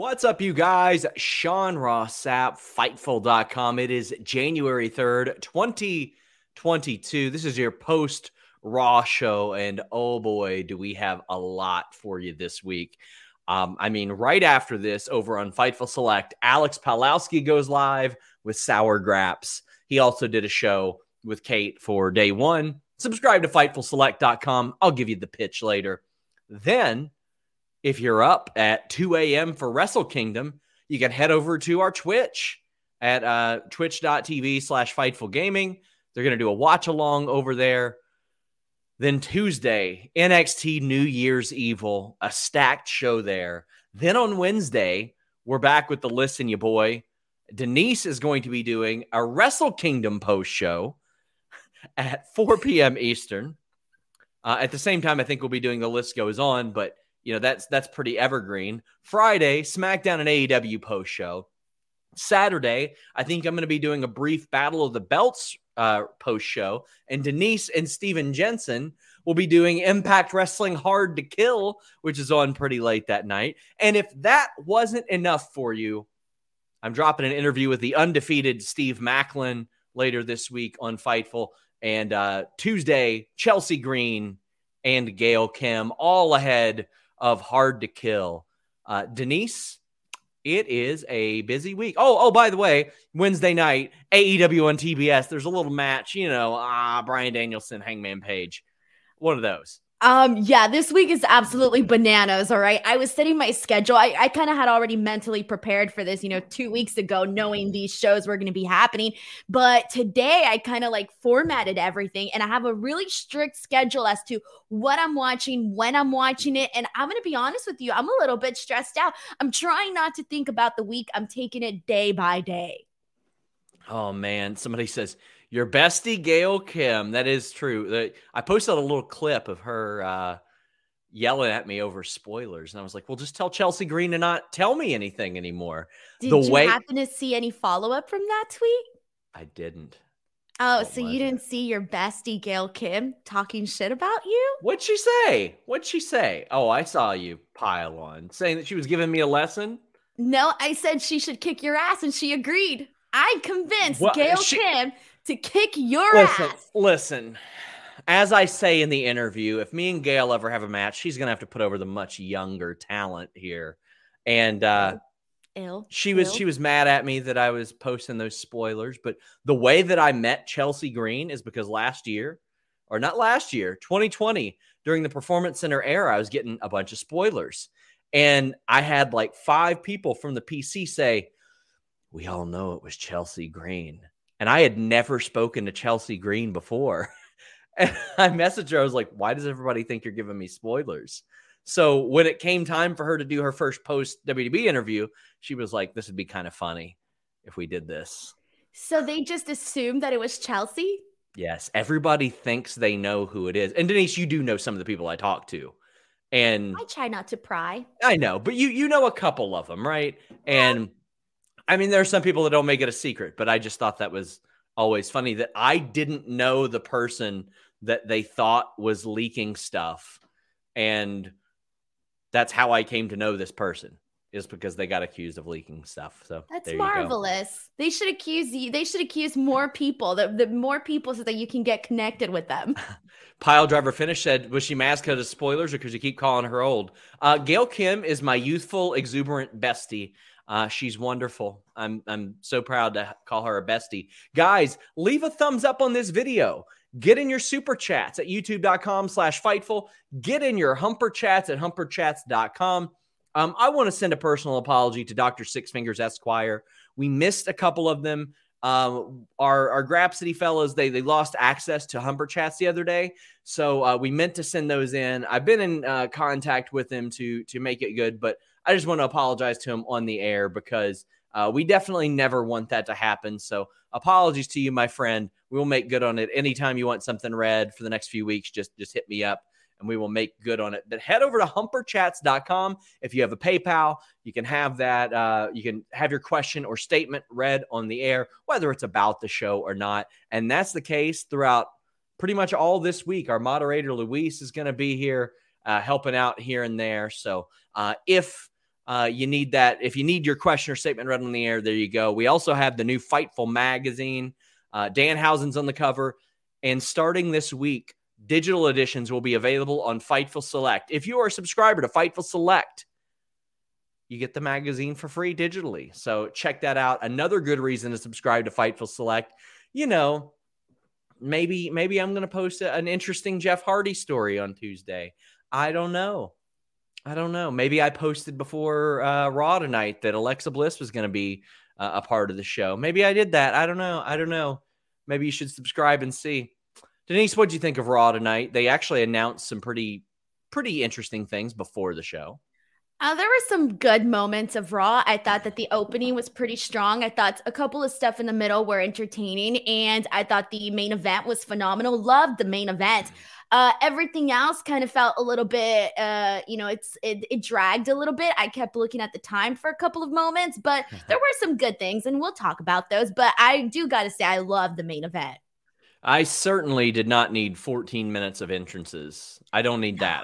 What's up, you guys? Sean Ross Sapp, Fightful.com. It is January 3rd, 2022. This is your post-Raw show, and oh boy, do we have a lot for you this week. Right after this, over on Fightful Select, Alex Palowski goes live with Sour Graps. He also did a show with Kate for day one. Subscribe to FightfulSelect.com. I'll give you the pitch later. Then, if you're up at 2 a.m. for Wrestle Kingdom, you can head over to our Twitch at twitch.tv/FightfulGaming. They're going to do a watch-along over there. Then Tuesday, NXT New Year's Evil, a stacked show there. Then on Wednesday, we're back with the Listen Ya Boy. Denise is going to be doing a Wrestle Kingdom post show at 4 p.m. Eastern. At the same time, I think we'll be doing The List Goes On, but you know, that's pretty evergreen. Friday, SmackDown and AEW post show. Saturday, I think I'm going to be doing a brief Battle of the Belts post show. And Denise and Steven Jensen will be doing Impact Wrestling Hard to Kill, which is on pretty late that night. And if that wasn't enough for you, I'm dropping an interview with the undefeated Steve Macklin later this week on Fightful. And Tuesday, Chelsea Green and Gail Kim, all ahead of Hard to Kill. Denise, it is a busy week. Oh, by the way, Wednesday night, AEW on TBS, there's a little match, Bryan Danielson, Hangman Page, one of those. This week is absolutely bananas, all right? I was setting my schedule. I kind of had already mentally prepared for this, 2 weeks ago, knowing these shows were going to be happening. But today I kind of formatted everything, and I have a really strict schedule as to what I'm watching, when I'm watching it. And I'm going to be honest with you, I'm a little bit stressed out. I'm trying not to think about the week. I'm taking it day by day. Oh, man. Somebody says, your bestie, Gail Kim. That is true. I posted a little clip of her yelling at me over spoilers. And I was like, well, just tell Chelsea Green to not tell me anything anymore. Did you happen to see any follow-up from that tweet? I didn't. Oh, so you didn't see your bestie, Gail Kim, talking shit about you? What'd she say? Oh, I saw you pile on, saying that she was giving me a lesson. No, I said she should kick your ass, and she agreed. I convinced Gail Kim to kick your ass. Listen, as I say in the interview, if me and Gail ever have a match, she's going to have to put over the much younger talent here. And she was mad at me that I was posting those spoilers. But the way that I met Chelsea Green is because 2020, during the Performance Center era, I was getting a bunch of spoilers. And I had 5 people from the PC say, we all know it was Chelsea Green. And I had never spoken to Chelsea Green before. And I messaged her. I was like, why does everybody think you're giving me spoilers? So when it came time for her to do her first post-WDB interview, she was like, this would be kind of funny if we did this. So they just assumed that it was Chelsea? Yes. Everybody thinks they know who it is. And Denise, you do know some of the people I talk to. And I try not to pry. I know, but you know a couple of them, right? And there are some people that don't make it a secret, but I just thought that was always funny that I didn't know the person that they thought was leaking stuff. And that's how I came to know this person, is because they got accused of leaking stuff. So that's marvelous. They should accuse you. They should accuse more people, the more people, so that you can get connected with them. Pile Driver Finish said, was she masked because of spoilers or because you keep calling her old? Gail Kim is my youthful, exuberant bestie. She's wonderful. I'm so proud to call her a bestie. Guys, leave a thumbs up on this video. Get in your super chats at youtube.com/Fightful. Get in your humper chats at humperchats.com. I want to send a personal apology to Dr. Six Fingers Esquire. We missed a couple of them. Our Grapsity fellows, they lost access to Humper Chats the other day. So we meant to send those in. I've been in contact with them to make it good, but I just want to apologize to him on the air because we definitely never want that to happen. So apologies to you, my friend. We will make good on it. Anytime you want something read for the next few weeks, just hit me up and we will make good on it. But head over to humperchats.com. If you have a PayPal, you can have that. You can have your question or statement read on the air, whether it's about the show or not. And that's the case throughout pretty much all this week. Our moderator, Luis, is going to be here helping out here and there. So if You need that. If you need your question or statement read on the air, there you go. We also have the new Fightful magazine. Danhausen's on the cover. And starting this week, digital editions will be available on Fightful Select. If you are a subscriber to Fightful Select, you get the magazine for free digitally. So check that out. Another good reason to subscribe to Fightful Select. You know, maybe I'm going to post an interesting Jeff Hardy story on Tuesday. I don't know. Maybe I posted before Raw tonight that Alexa Bliss was going to be a part of the show. Maybe I did that. I don't know. Maybe you should subscribe and see. Denise, what did you think of Raw tonight? They actually announced some pretty interesting things before the show. There were some good moments of Raw. I thought that the opening was pretty strong. I thought a couple of stuff in the middle were entertaining, and I thought the main event was phenomenal. Loved the main event. Everything else kind of felt a little bit, it dragged a little bit. I kept looking at the time for a couple of moments, but there were some good things, and we'll talk about those. But I do got to say, I love the main event. I certainly did not need 14 minutes of entrances. I don't need that.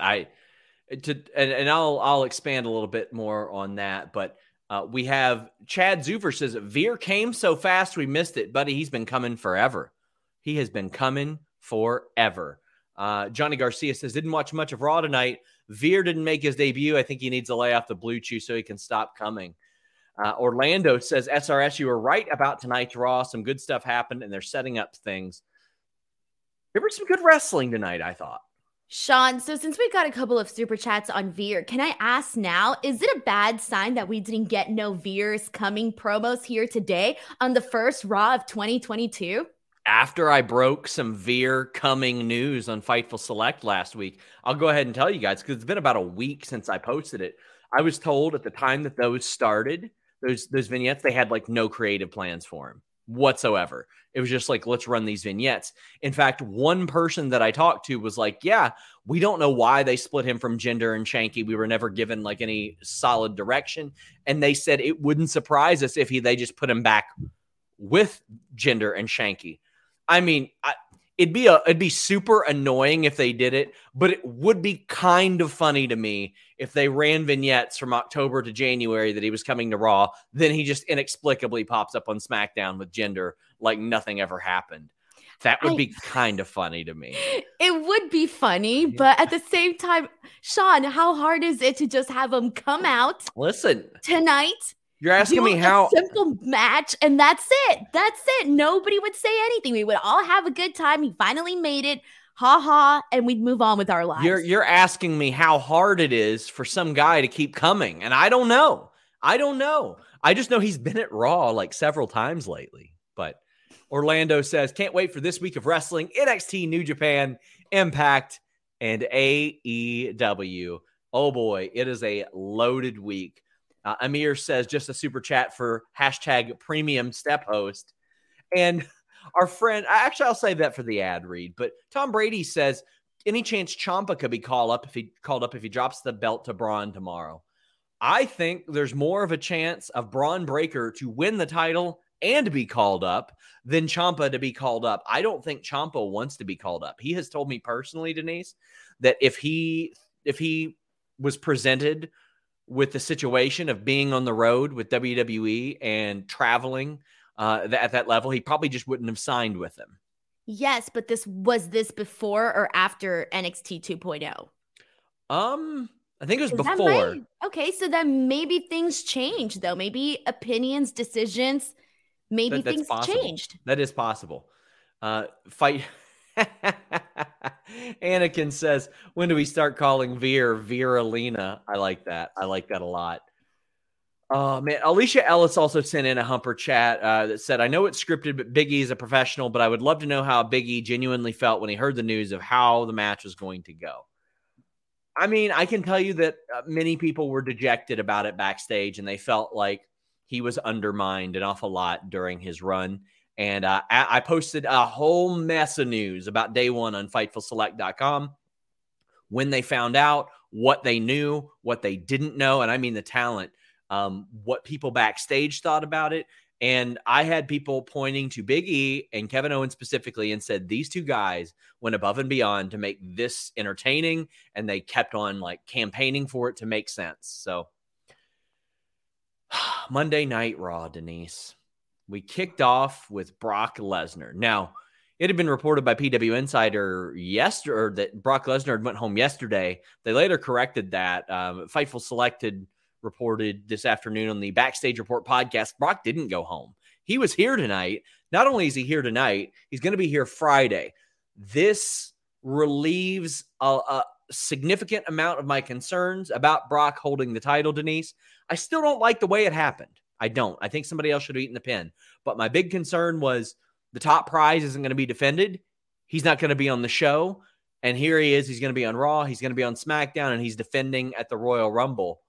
I'll expand a little bit more on that. But we have Chad Zuver says, Veer came so fast we missed it. Buddy, he's been coming forever. He has been coming forever. Johnny Garcia says, didn't watch much of Raw tonight. Veer didn't make his debut. I think he needs to lay off the blue chew so he can stop coming. Orlando says, SRS, you were right about tonight's Raw. Some good stuff happened, and they're setting up things. There was some good wrestling tonight, I thought. Sean, so since we got a couple of super chats on Veer, can I ask now, is it a bad sign that we didn't get no Veer's coming promos here today on the first Raw of 2022? After I broke some Veer coming news on Fightful Select last week, I'll go ahead and tell you guys, because it's been about a week since I posted it. I was told at the time that those started, those vignettes, they had like no creative plans for him whatsoever. It was just like, let's run these vignettes. In fact, one person that I talked to was like, yeah, we don't know why they split him from Jinder and Shanky. We were never given like any solid direction. And they said it wouldn't surprise us if they just put him back with Jinder and Shanky. I mean, it'd be super annoying if they did it, but it would be kind of funny to me if they ran vignettes from October to January that he was coming to Raw, then he just inexplicably pops up on SmackDown with Jinder like nothing ever happened. That would be kind of funny to me. It would be funny, but at the same time, Sean, how hard is it to just have him come out? Listen, tonight. You're asking me how a simple match, and that's it. That's it. Nobody would say anything. We would all have a good time. He finally made it, ha ha, and we'd move on with our lives. You're asking me how hard it is for some guy to keep coming, and I don't know. I just know he's been at Raw like several times lately. But Orlando says, can't wait for this week of wrestling, NXT, New Japan, Impact, and AEW. Oh boy, it is a loaded week. Amir says, just a super chat for hashtag premium step host. And our friend, actually, I'll save that for the ad read. But Tom Brady says, any chance Ciampa could be called up if he drops the belt to Bron tomorrow? I think there's more of a chance of Bron Breakker to win the title and be called up than Ciampa to be called up. I don't think Ciampa wants to be called up. He has told me personally, Denise, that if he was presented with the situation of being on the road with WWE and traveling at that level, he probably just wouldn't have signed with them. Yes, but was this before or after NXT 2.0? I think it was before. Okay, so then maybe things changed, though. Maybe opinions, decisions, maybe things changed. That is possible. Fight... Anakin says, when do we start calling Viralina? I like that a lot. Oh man, Alicia Ellis also sent in a humper chat that said, I know it's scripted, but Big E is a professional, but I would love to know how Big E genuinely felt when he heard the news of how the match was going to go. I mean, I can tell you that many people were dejected about it backstage, and they felt like he was undermined an awful lot during his run. And I posted a whole mess of news about day one on FightfulSelect.com, when they found out, what they knew, what they didn't know, and I mean the talent, what people backstage thought about it. And I had people pointing to Big E and Kevin Owens specifically and said, these two guys went above and beyond to make this entertaining, and they kept on like campaigning for it to make sense. So Monday Night Raw, Denise. We kicked off with Brock Lesnar. Now, it had been reported by PW Insider yesterday that Brock Lesnar went home yesterday. They later corrected that. Fightful Select had reported this afternoon on the Backstage Report podcast, Brock didn't go home. He was here tonight. Not only is he here tonight, he's going to be here Friday. This relieves a significant amount of my concerns about Brock holding the title, Denise. I still don't like the way it happened. I don't. I think somebody else should have eaten the pin. But my big concern was the top prize isn't going to be defended. He's not going to be on the show. And here he is. He's going to be on Raw. He's going to be on SmackDown. And he's defending at the Royal Rumble.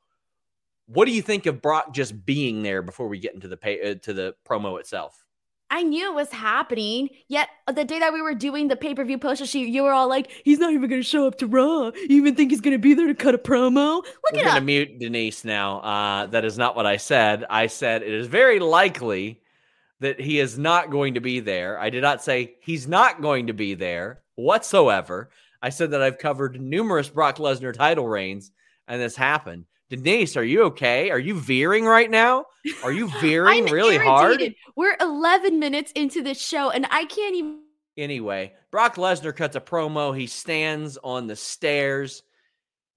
What do you think of Brock just being there before we get into the to the promo itself? I knew it was happening, yet the day that we were doing the pay-per-view poster sheet, you were all like, he's not even going to show up to Raw. You even think he's going to be there to cut a promo? We're going to mute Denise now. That is not what I said. I said it is very likely that he is not going to be there. I did not say he's not going to be there whatsoever. I said that I've covered numerous Brock Lesnar title reigns, and this happened. Denise, are you okay? Are you veering right now? Are you veering really irritated. Hard? We're 11 minutes into this show, and I can't even... Anyway, Brock Lesnar cuts a promo. He stands on the stairs,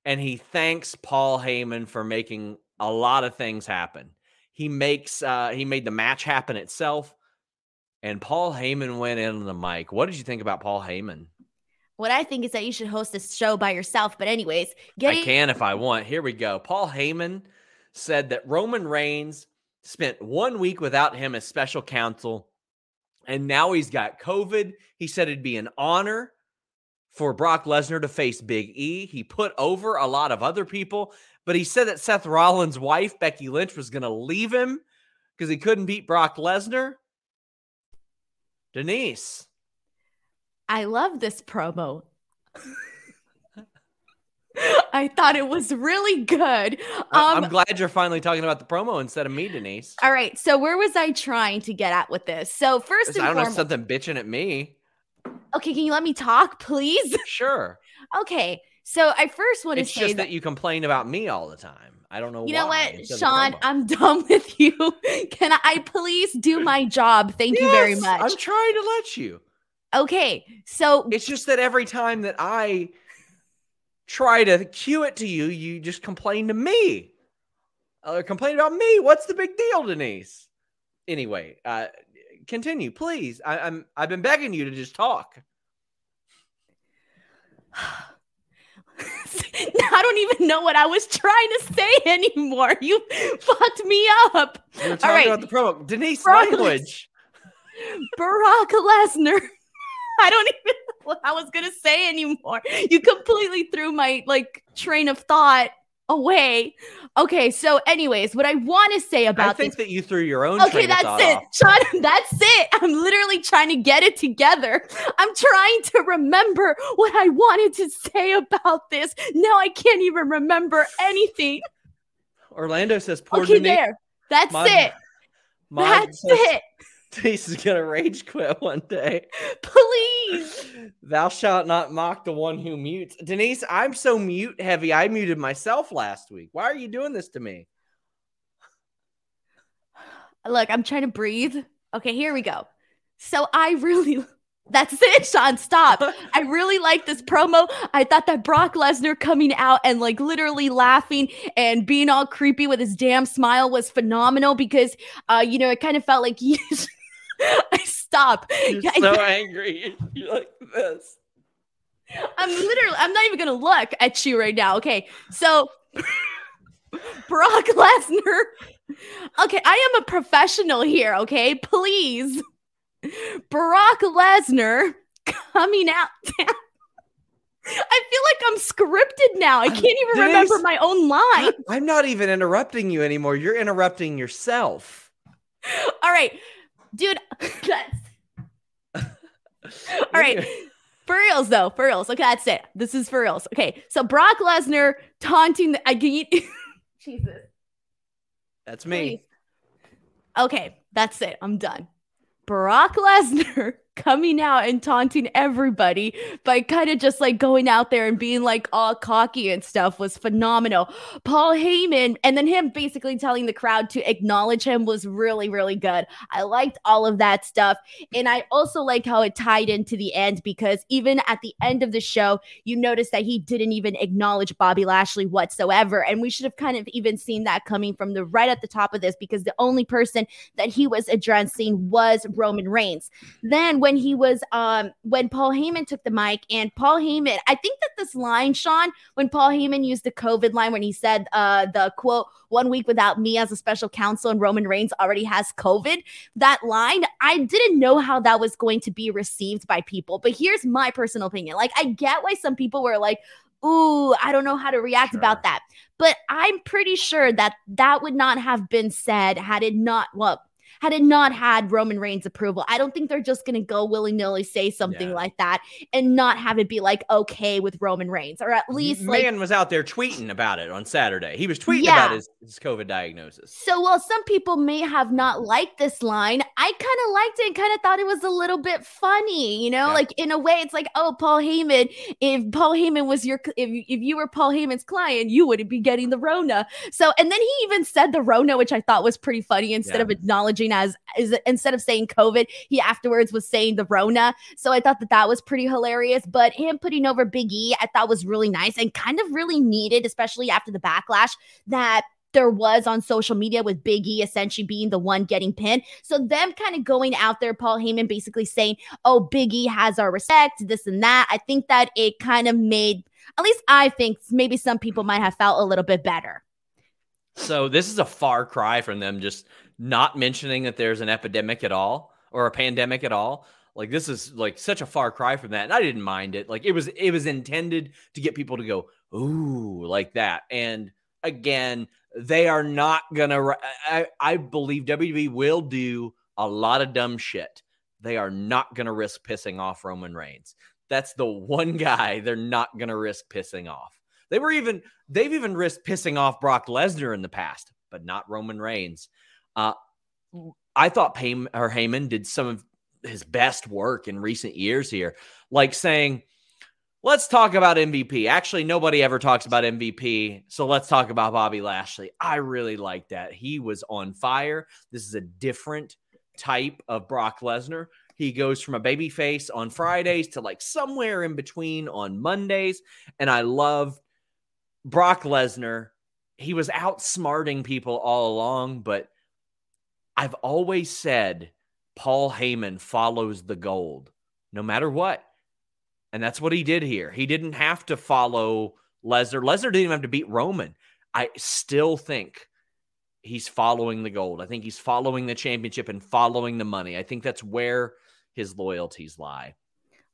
and he thanks Paul Heyman for making a lot of things happen. He made the match happen itself, and Paul Heyman went in on the mic. What did you think about Paul Heyman? What I think is that you should host this show by yourself. But anyways, I can if I want. Here we go. Paul Heyman said that Roman Reigns spent 1 week without him as special counsel, and now he's got COVID. He said it'd be an honor for Brock Lesnar to face Big E. He put over a lot of other people, but he said that Seth Rollins' wife, Becky Lynch, was going to leave him because he couldn't beat Brock Lesnar. Denise. I love this promo. I thought it was really good. I'm glad you're finally talking about the promo instead of me, Denise. All right. So where was I trying to get at with this? So first and I don't know, something bitching at me. Okay. Can you let me talk, please? Sure. Okay. So I first want to say just that you complain about me all the time. I don't know why. You know what, Sean, I'm done with you. Can I please do my job? Thank you very much. I'm trying to let you. Okay, so it's just that every time that I try to cue it to you, you just complain to me. Complain about me. What's the big deal, Denise? Anyway, continue, please. I've been begging you to just talk. I don't even know what I was trying to say anymore. You fucked me up. We're talking about the promo, Denise. Language. Brock Lesnar. I don't even know what I was going to say anymore. You completely threw my train of thought away. Okay, so anyways, what I want to say about this... I think that you threw your own train of thought off. Okay, that's it. Sean, that's it. I'm literally trying to get it together. I'm trying to remember what I wanted to say about this. Now I can't even remember anything. Orlando says... there. That's it. That's it. Denise is going to rage quit one day. Please. Thou shalt not mock the one who mutes. Denise, I'm so mute heavy. I muted myself last week. Why are you doing this to me? Look, I'm trying to breathe. Okay, here we go. So that's it, Sean. Stop. I really like this promo. I thought that Brock Lesnar coming out and literally laughing and being all creepy with his damn smile was phenomenal because, it kind of felt like he... Stop. You're so angry. You're like this. I'm not even going to look at you right now. Okay. So Brock Lesnar. Okay. I am a professional here. Okay. Please. Brock Lesnar coming out. I feel like I'm scripted now. I can't even remember my own line. I'm not even interrupting you anymore. You're interrupting yourself. All right. Dude, for reals though, for reals. Okay, that's it. This is for reals. Okay, so Brock Lesnar taunting Jesus. That's me. Please. Okay, that's it. I'm done. Brock Lesnar coming out and taunting everybody by kind of just like going out there and being like all cocky and stuff was phenomenal. Paul Heyman and then him basically telling the crowd to acknowledge him was really, really good. I liked all of that stuff. And I also like how it tied into the end, because even at the end of the show, you notice that he didn't even acknowledge Bobby Lashley whatsoever. And we should have kind of even seen that coming from the right at the top of this, because the only person that he was addressing was Roman Reigns. Then when he was, when Paul Heyman took the mic, and Paul Heyman, I think that this line, Sean, when Paul Heyman used the COVID line, when he said the quote, "1 week without me as a special counsel and Roman Reigns already has COVID," that line, I didn't know how that was going to be received by people. But here's my personal opinion. Like, I get why some people were like, ooh, I don't know how to react about that. But I'm pretty sure that that would not have been said had it not, well, had it not had Roman Reigns' approval. I don't think they're just going to go willy-nilly say something like that and not have it be like okay with Roman Reigns, or at least like, man was out there tweeting about it on Saturday. He was tweeting about his COVID diagnosis. So while some people may have not liked this line, I kind of liked it and kind of thought it was a little bit funny, you know, like in a way it's like, oh, Paul Heyman, if Paul Heyman was your, if you were Paul Heyman's client, you wouldn't be getting the Rona. So, and then he even said the Rona, which I thought was pretty funny, instead of acknowledging as instead of saying COVID, he afterwards was saying the Rona. So I thought that that was pretty hilarious. But him putting over Big E, I thought was really nice and kind of really needed, especially after the backlash that there was on social media with Big E essentially being the one getting pinned. So them kind of going out there, Paul Heyman basically saying, oh, Big E has our respect, this and that. I think that it kind of made, at least I think maybe some people might have felt a little bit better. So this is a far cry from them just not mentioning that there's an epidemic at all or a pandemic at all. Like, this is like such a far cry from that. And I didn't mind it. Like, it was intended to get people to go, ooh, like that. And again, they are not going to, I believe WWE will do a lot of dumb shit. They are not going to risk pissing off Roman Reigns. That's the one guy they're not going to risk pissing off. They've even risked pissing off Brock Lesnar in the past, but not Roman Reigns. I thought Heyman did some of his best work in recent years here, like saying, let's talk about MVP. Actually, nobody ever talks about MVP, so let's talk about Bobby Lashley. I really like that. He was on fire. This is a different type of Brock Lesnar. He goes from a babyface on Fridays to like somewhere in between on Mondays, and I love Brock Lesnar. He was outsmarting people all along, but I've always said Paul Heyman follows the gold no matter what, and that's what he did here. He didn't have to follow Lesnar. Lesnar didn't even have to beat Roman. I still think he's following the gold. I think he's following the championship and following the money. I think that's where his loyalties lie.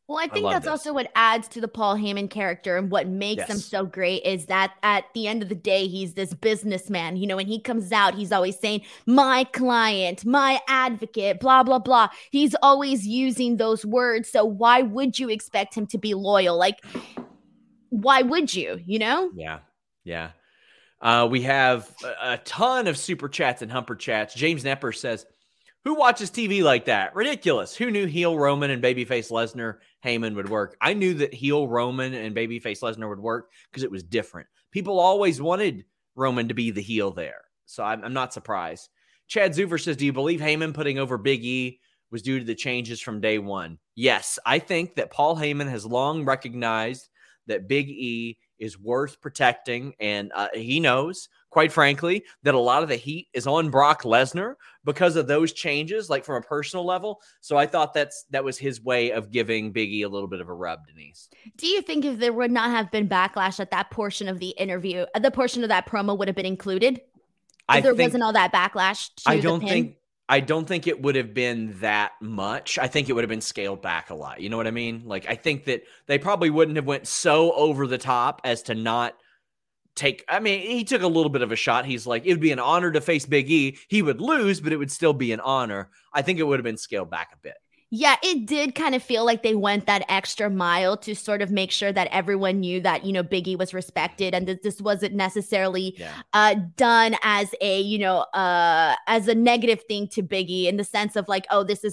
Well, I think that's also what adds to the Paul Heyman character, and what makes him so great is that at the end of the day, he's this businessman. You know, when he comes out, he's always saying, my client, my advocate, blah, blah, blah. He's always using those words. So why would you expect him to be loyal? Like, why would you, you know? Yeah, yeah. We have a ton of super chats and humper chats. James Nepper says, who watches TV like that? Ridiculous. Who knew heel Roman and babyface Lesnar Heyman would work? I knew that heel Roman and babyface Lesnar would work because it was different. People always wanted Roman to be the heel there. So I'm not surprised. Chad Zuver says, do you believe Heyman putting over Big E was due to the changes from day one? Yes. I think that Paul Heyman has long recognized that Big E is worth protecting, and he knows, quite frankly, that a lot of the heat is on Brock Lesnar because of those changes, like from a personal level. So I thought that was his way of giving Big E a little bit of a rub, Denise. Do you think if there would not have been backlash, that portion of the interview, the portion of that promo would have been included? Wasn't all that backlash to I don't think it would have been that much. I think it would have been scaled back a lot. You know what I mean? Like, I think that they probably wouldn't have went so over the top as to not take, I mean, he took a little bit of a shot. He's like, it would be an honor to face Big E. He would lose, but it would still be an honor. I think it would have been scaled back a bit. Yeah, it did kind of feel like they went that extra mile to sort of make sure that everyone knew that, you know, Big E was respected and that this wasn't necessarily done as a, you know, as a negative thing to Big E in the sense of like, oh, this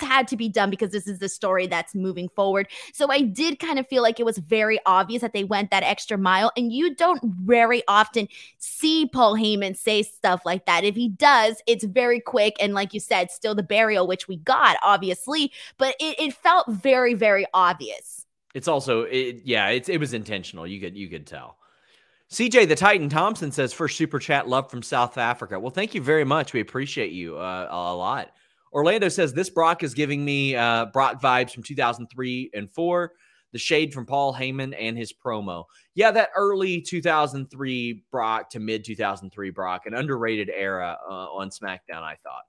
had to be done because this is the story that's moving forward. So I did kind of feel like it was very obvious that they went that extra mile, and you don't very often see Paul Heyman say stuff like that. If he does, it's very quick and like you said, still the burial, which we got, obviously. But it felt very, very obvious. It's also, it was intentional. You could tell. CJ, the Titan Thompson says, first super chat, love from South Africa. Well, thank you very much. We appreciate you a lot. Orlando says, this Brock is giving me Brock vibes from 2003 and 4. The shade from Paul Heyman and his promo. Yeah, that early 2003 Brock to mid 2003 Brock, an underrated era on SmackDown, I thought.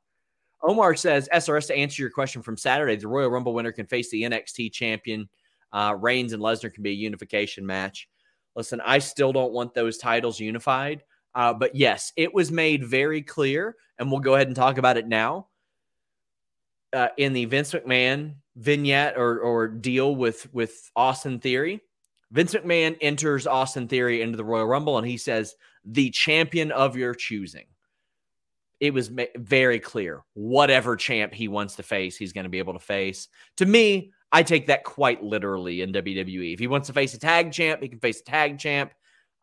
Omar says, SRS, to answer your question from Saturday, the Royal Rumble winner can face the NXT champion. Reigns and Lesnar can be a unification match. Listen, I still don't want those titles unified. But yes, it was made very clear, and we'll go ahead and talk about it now. In the Vince McMahon vignette or deal with Austin Theory, Vince McMahon enters Austin Theory into the Royal Rumble, and he says, the champion of your choosing. It was very clear. Whatever champ he wants to face, he's going to be able to face. To me, I take that quite literally in WWE. If he wants to face a tag champ, he can face a tag champ.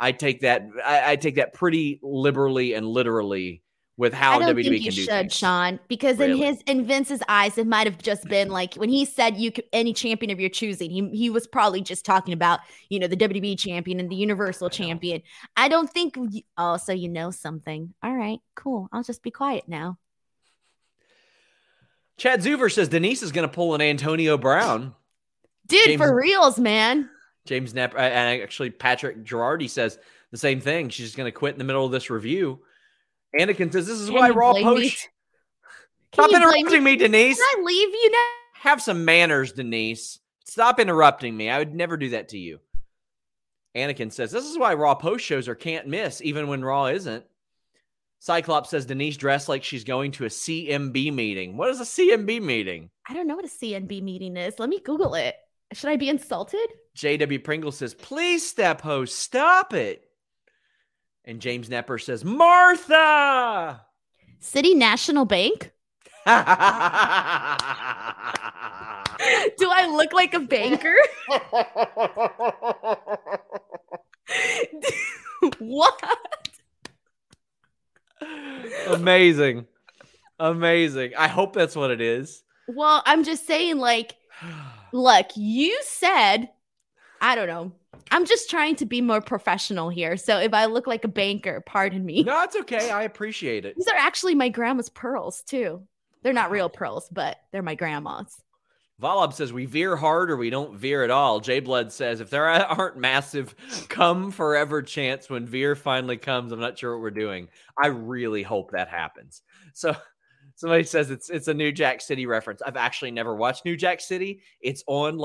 I take that. I take that pretty liberally and literally with how WWE can do things. I don't think you should, Sean, because really? in Vince's eyes, it might have just been like when he said you could, any champion of your choosing, he was probably just talking about, you know, the WWE champion and the Universal champion. I don't think so you know something. All right, cool. I'll just be quiet now. Chad Zuver says Denise is going to pull an Antonio Brown. Dude, James, for reals, man. James Knapp, and actually Patrick Girardi says the same thing. She's just going to quit in the middle of this review. Anakin says, this is why Raw post. Stop interrupting me, Denise. Can I leave you now? Have some manners, Denise. Stop interrupting me. I would never do that to you. Anakin says, this is why Raw post shows are can't miss, even when Raw isn't. Cyclops says, Denise dressed like she's going to a CMB meeting. What is a CMB meeting? I don't know what a CMB meeting is. Let me Google it. Should I be insulted? JW Pringle says, please, step host, stop it. And James Nepper says, Martha! City National Bank? Do I look like a banker? What? Amazing. Amazing. I hope that's what it is. Well, I'm just saying, like, look, you said, I don't know. I'm just trying to be more professional here. So if I look like a banker, pardon me. No, it's okay. I appreciate it. These are actually my grandma's pearls, too. They're not real pearls, but they're my grandma's. Valab says, we veer hard or we don't veer at all. Jay Blood says, if there aren't massive come forever chants when Veer finally comes, I'm not sure what we're doing. I really hope that happens. So somebody says it's a New Jack City reference. I've actually never watched New Jack City. It's on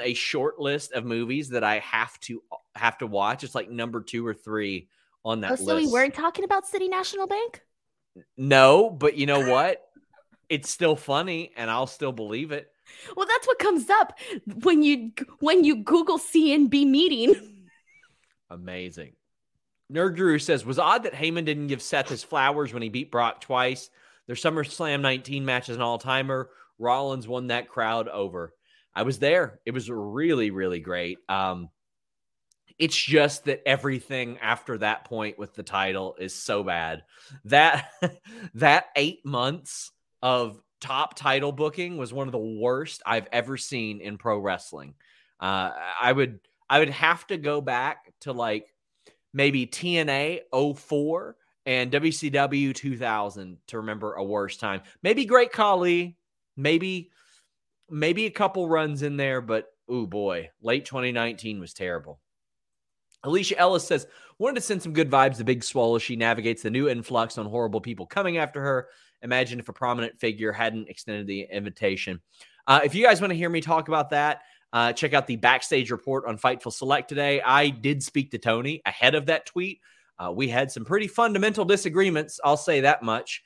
a short list of movies that I have to watch. It's like number 2 or 3 on that list. So we weren't talking about City National Bank? No, but you know what? It's still funny, and I'll still believe it. Well, that's what comes up when you Google CNB meeting. Amazing. Nerd Guru says, was odd that Heyman didn't give Seth his flowers when he beat Brock twice. Their SummerSlam 19 match is an all-timer. Rollins won that crowd over. I was there. It was really, really great. It's just that everything after that point with the title is so bad. That 8 months of top title booking was one of the worst I've ever seen in pro wrestling. I would have to go back to like maybe TNA 2004 and WCW 2000 to remember a worse time. Maybe Great Khali, maybe a couple runs in there, but oh boy, late 2019 was terrible. Alicia Ellis says, wanted to send some good vibes to Big Swole as she navigates the new influx on horrible people coming after her. Imagine if a prominent figure hadn't extended the invitation. If you guys want to hear me talk about that, check out the backstage report on Fightful Select today. I did speak to Tony ahead of that tweet. We had some pretty fundamental disagreements. I'll say that much.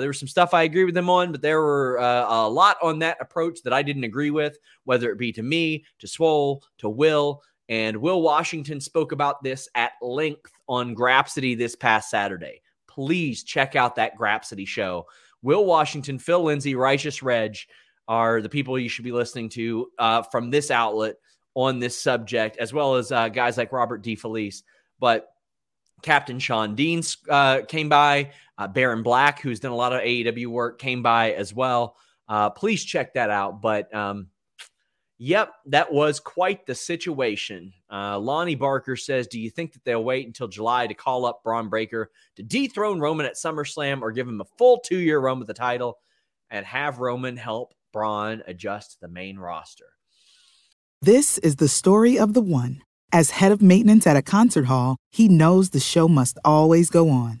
There was some stuff I agree with them on, but there were a lot on that approach that I didn't agree with, whether it be to me, to Swole, to Will. And Will Washington spoke about this at length on Grapsity this past Saturday. Please check out that Grapsity show. Will Washington, Phil Lindsay, Righteous Reg are the people you should be listening to from this outlet on this subject, as well as guys like Robert D. Felice. But Captain Sean Dean came by. Baron Black, who's done a lot of AEW work, came by as well. Please check that out. But yep, that was quite the situation. Lonnie Barker says, do you think that they'll wait until July to call up Bron Breakker to dethrone Roman at SummerSlam, or give him a full 2-year run with the title and have Roman help Bron adjust to the main roster? This is the story of the one. As head of maintenance at a concert hall, he knows the show must always go on.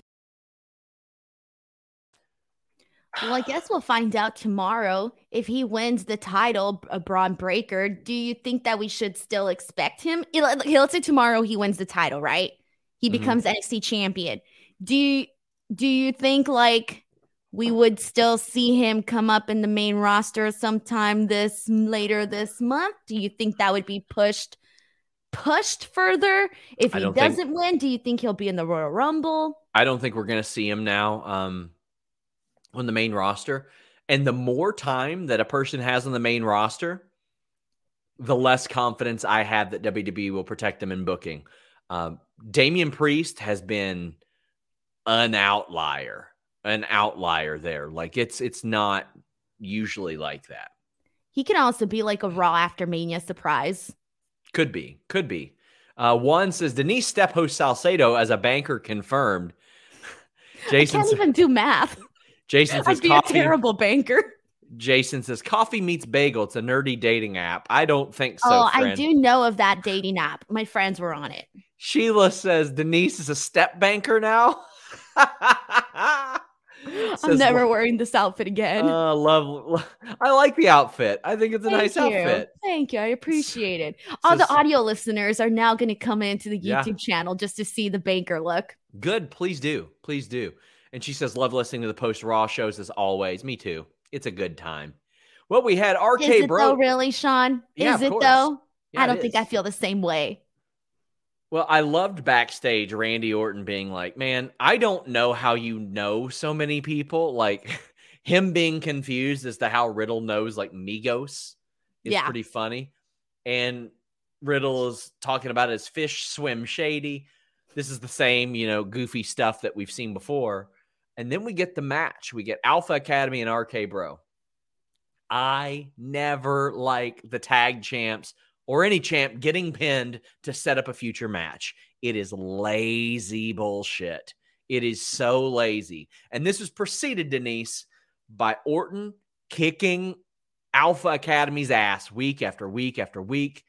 Well, I guess we'll find out tomorrow if he wins the title, Bron Breakker. Do you think that we should still expect him? Let's say tomorrow he wins the title, right? He becomes NXT champion. Do you think like we would still see him come up in the main roster sometime later this month? Do you think that would be pushed further? If he doesn't win, do you think he'll be in the Royal Rumble? I don't think we're going to see him now. On the main roster. And the more time that a person has on the main roster, the less confidence I have that WWE will protect them in booking. Damian Priest has been an outlier there. Like it's not usually like that. He can also be like a Raw after Mania surprise. Could be. Juan says, Denise step hosts Salcedo as a banker confirmed. Jason I can't even do math. Jason says, I'd be a terrible banker. Jason says, coffee meets bagel. It's a nerdy dating app. I don't think so. Oh, friend. I do know of that dating app. My friends were on it. Sheila says, Denise is a step banker now. I'm never wearing this outfit again. I like the outfit. I think it's a nice outfit. Thank you. I appreciate it. All the audio listeners are now going to come into the YouTube channel just to see the banker look. Good. Please do. And she says, love listening to the post-Raw shows as always. Me too. It's a good time. Well, we had RK Bro. Is it though, really, Sean? Yeah, is it though? Yeah, I don't think I feel the same way. Well, I loved backstage Randy Orton being like, man, I don't know how you know so many people. Like him being confused as to how Riddle knows like Migos is pretty funny. And Riddle is talking about his fish swim shady. This is the same, goofy stuff that we've seen before. And then we get the match. We get Alpha Academy and RK Bro. I never like the tag champs or any champ getting pinned to set up a future match. It is lazy bullshit. It is so lazy. And this was preceded, Denise, by Orton kicking Alpha Academy's ass week after week after week.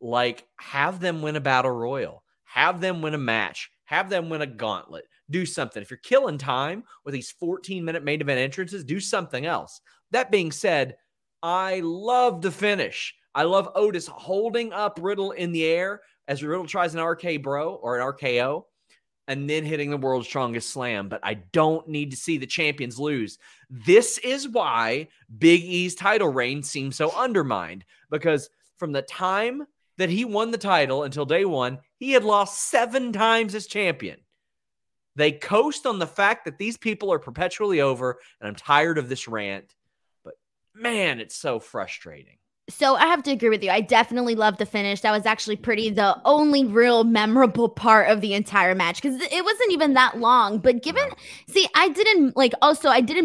Like, have them win a battle royal. Have them win a match. Have them win a gauntlet. Do something. If you're killing time with these 14-minute main event entrances, do something else. That being said, I love the finish. I love Otis holding up Riddle in the air as Riddle tries an RK Bro or an RKO and then hitting the world's strongest slam. But I don't need to see the champions lose. This is why Big E's title reign seems so undermined, because from the time that he won the title until day one, he had lost 7 times as champion. They coast on the fact that these people are perpetually over, and I'm tired of this rant, but man, it's so frustrating. So I have to agree with you. I definitely love the finish. That was actually the only real memorable part of the entire match, because it wasn't even that long. But I didn't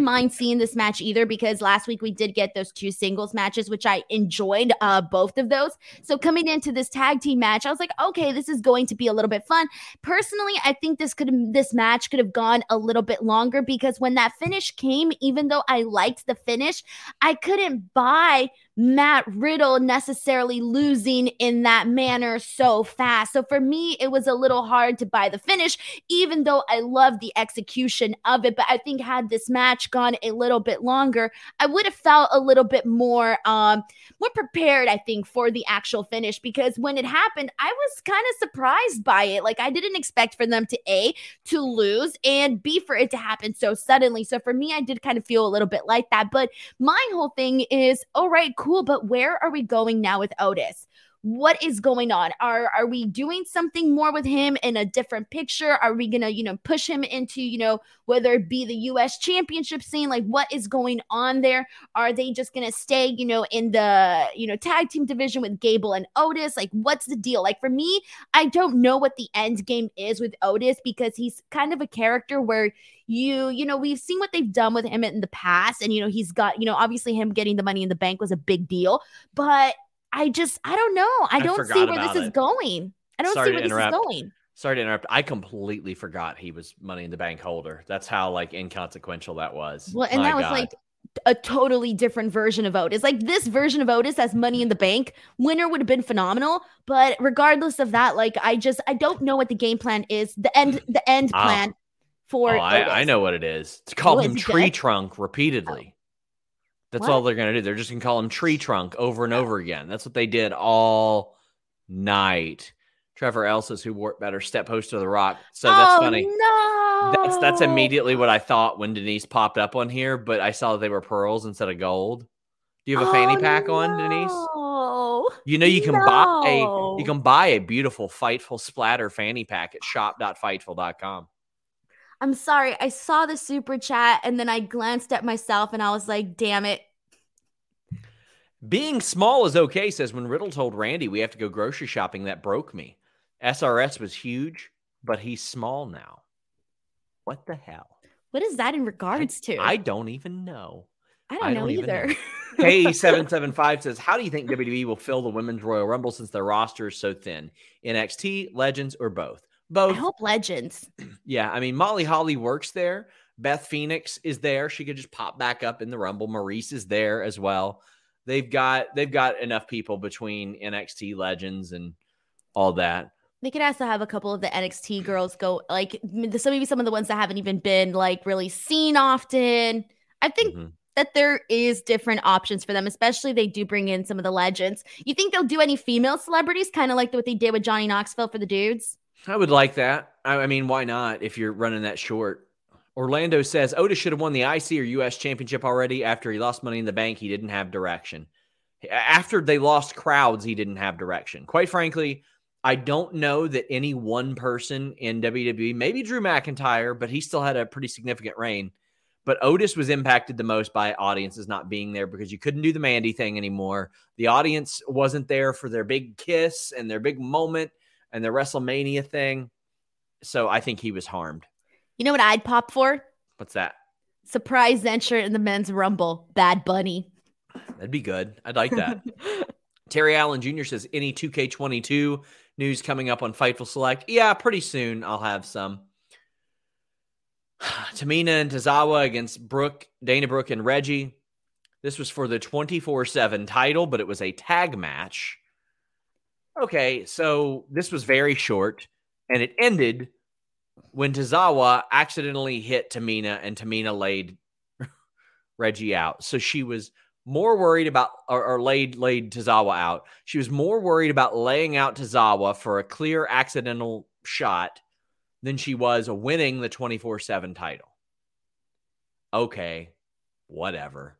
mind seeing this match either, because last week we did get those 2 singles matches, which I enjoyed both of those. So coming into this tag team match, I was like, okay, this is going to be a little bit fun. Personally, I think this match could have gone a little bit longer, because when that finish came, even though I liked the finish, I couldn't buy Matt Riddle necessarily losing in that manner so fast. So for me, it was a little hard to buy the finish, even though I love the execution of it. But I think had this match gone a little bit longer, I would have felt a little bit more more prepared, I think, for the actual finish, because when it happened, I was kind of surprised by it. Like, I didn't expect for them to A, to lose, and B, for it to happen so suddenly. So for me, I did kind of feel a little bit like that. But my whole thing is, all right, cool, but where are we going now with Otis? What is going on? Are we doing something more with him in a different picture? Are we going to, push him into, whether it be the U.S. championship scene? Like, what is going on there? Are they just going to stay, in the, tag team division with Gable and Otis? Like, what's the deal? Like, for me, I don't know what the end game is with Otis, because he's kind of a character where we've seen what they've done with him in the past. And, he's got, obviously him getting the Money in the Bank was a big deal, but I don't know. I don't see where this is going. Sorry to interrupt. I completely forgot he was Money in the Bank holder. That's how inconsequential that was. Well, and that was a totally different version of Otis. Like, this version of Otis as Money in the Bank winner would have been phenomenal. But regardless of that, I don't know what the game plan is. The end plan for Otis. I know what it is. It's called him Tree Trunk repeatedly. That's what? All they're going to do. They're just going to call him Tree Trunk over and over again. That's what they did all night. Trevor Ellis, who wore better, step host of The Rock. So that's funny. No. That's immediately what I thought when Denise popped up on here, but I saw that they were pearls instead of gold. Do you have a fanny pack on, Denise? You can buy a beautiful Fightful splatter fanny pack at shop.fightful.com. I'm sorry. I saw the super chat and then I glanced at myself and I was like, damn it. Being small is okay, says, when Riddle told Randy we have to go grocery shopping, that broke me. SRS was huge, but he's small now. What the hell? What is that in regards to? I don't even know. I don't know either. K775 says, how do you think WWE will fill the Women's Royal Rumble since their roster is so thin? NXT, Legends, or both? Both. I hope Legends. Yeah, Molly Holly works there. Beth Phoenix is there. She could just pop back up in the Rumble. Maurice is there as well. They've got enough people between NXT, Legends, and all that. They could also have a couple of the NXT girls go, so maybe some of the ones that haven't even been really seen often. I think that there is different options for them, especially they do bring in some of the legends. You think they'll do any female celebrities, kind of like what they did with Johnny Knoxville for the dudes? I would like that. Why not if you're running that short? Orlando says, Otis should have won the IC or U.S. championship already. After he lost Money in the Bank, he didn't have direction. After they lost crowds, he didn't have direction. Quite frankly, I don't know that any one person in WWE, maybe Drew McIntyre, but he still had a pretty significant reign. But Otis was impacted the most by audiences not being there because you couldn't do the Mandy thing anymore. The audience wasn't there for their big kiss and their big moment and the WrestleMania thing. So I think he was harmed. You know what I'd pop for? What's that? Surprise venture in the Men's Rumble. Bad Bunny. That'd be good. I'd like that. Terry Allen Jr. says, any 2K22 news coming up on Fightful Select? Yeah, pretty soon I'll have some. Tamina and Tozawa against Dana Brooke and Reggie. This was for the 24/7 title, but it was a tag match. Okay, so this was very short, and it ended when Tozawa accidentally hit Tamina, and Tamina laid Reggie out. So she was more worried about, or laid Tozawa out. She was more worried about laying out Tozawa for a clear accidental shot than she was winning the 24/7 title. Okay, whatever.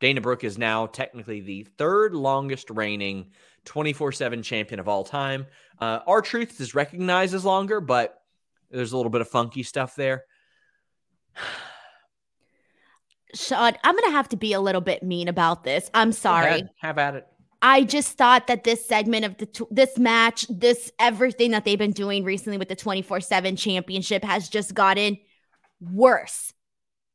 Dana Brooke is now technically the third longest reigning 24/7 champion of all time. R-Truth is recognized as longer, but there's a little bit of funky stuff there. Sean, I'm going to have to be a little bit mean about this. I'm sorry. Have at it. I just thought that this segment of this match, this everything that they've been doing recently with the 24/7 championship has just gotten worse.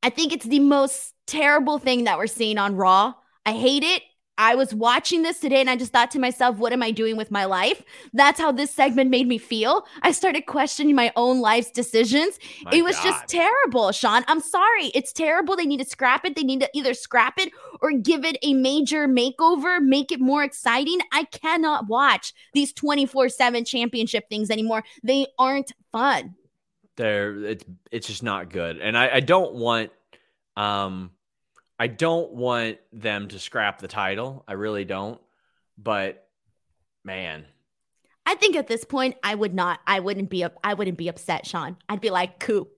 I think it's the most terrible thing that we're seeing on Raw. I hate it. I was watching this today and I just thought to myself, what am I doing with my life? That's how this segment made me feel. I started questioning my own life's decisions. It was just terrible, Sean. I'm sorry. It's terrible. They need to scrap it. They need to either scrap it or give it a major makeover, make it more exciting. I cannot watch these 24/7 championship things anymore. They aren't fun. It's just not good. And I don't want I don't want them to scrap the title. I really don't. But man, I think at this point I would not. I wouldn't be upset, Sean. I'd be like, "Coop,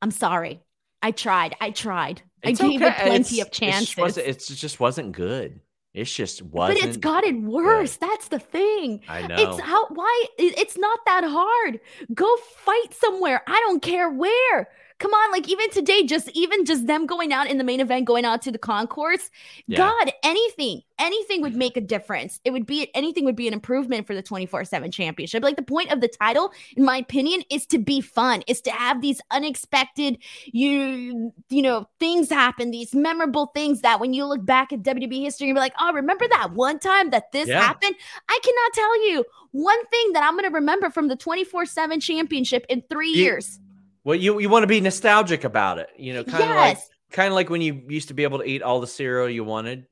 I'm sorry. I tried. I gave it plenty of chances. It just wasn't good. It's just wasn't. But it's gotten worse. Good. That's the thing. I know. It's not that hard. Go fight somewhere. I don't care where. Come on, like even today, just them going out in the main event, going out to the concourse. Yeah. God, anything would make a difference. Anything would be an improvement for the 24/7 championship. Like the point of the title, in my opinion, is to be fun, is to have these unexpected, you know, things happen, these memorable things that when you look back at WWE history, you'll be like, oh, remember that one time that this happened? I cannot tell you one thing that I'm going to remember from the 24/7 championship in 3 years. Well, you want to be nostalgic about it, you know, kind of like when you used to be able to eat all the cereal you wanted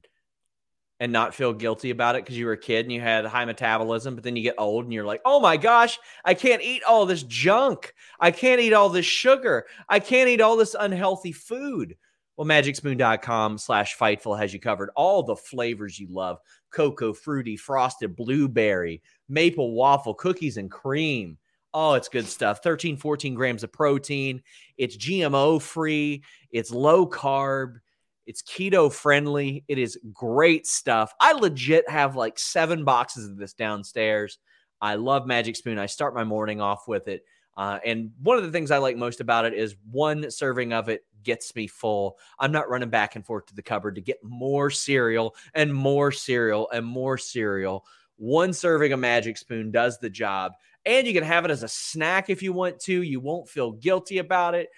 and not feel guilty about it because you were a kid and you had high metabolism, but then you get old and you're like, oh my gosh, I can't eat all this junk. I can't eat all this sugar. I can't eat all this unhealthy food. Well, magicspoon.com/Fightful has you covered. All the flavors you love: cocoa, fruity, frosted, blueberry, maple waffle, cookies and cream. Oh, it's good stuff. 13, 14 grams of protein. It's GMO free. It's low carb. It's keto friendly. It is great stuff. I legit have like 7 boxes of this downstairs. I love Magic Spoon. I start my morning off with it. And one of the things I like most about it is one serving of it gets me full. I'm not running back and forth to the cupboard to get more cereal and more cereal and more cereal. One serving of Magic Spoon does the job. And you can have it as a snack if you want to. You won't feel guilty about it.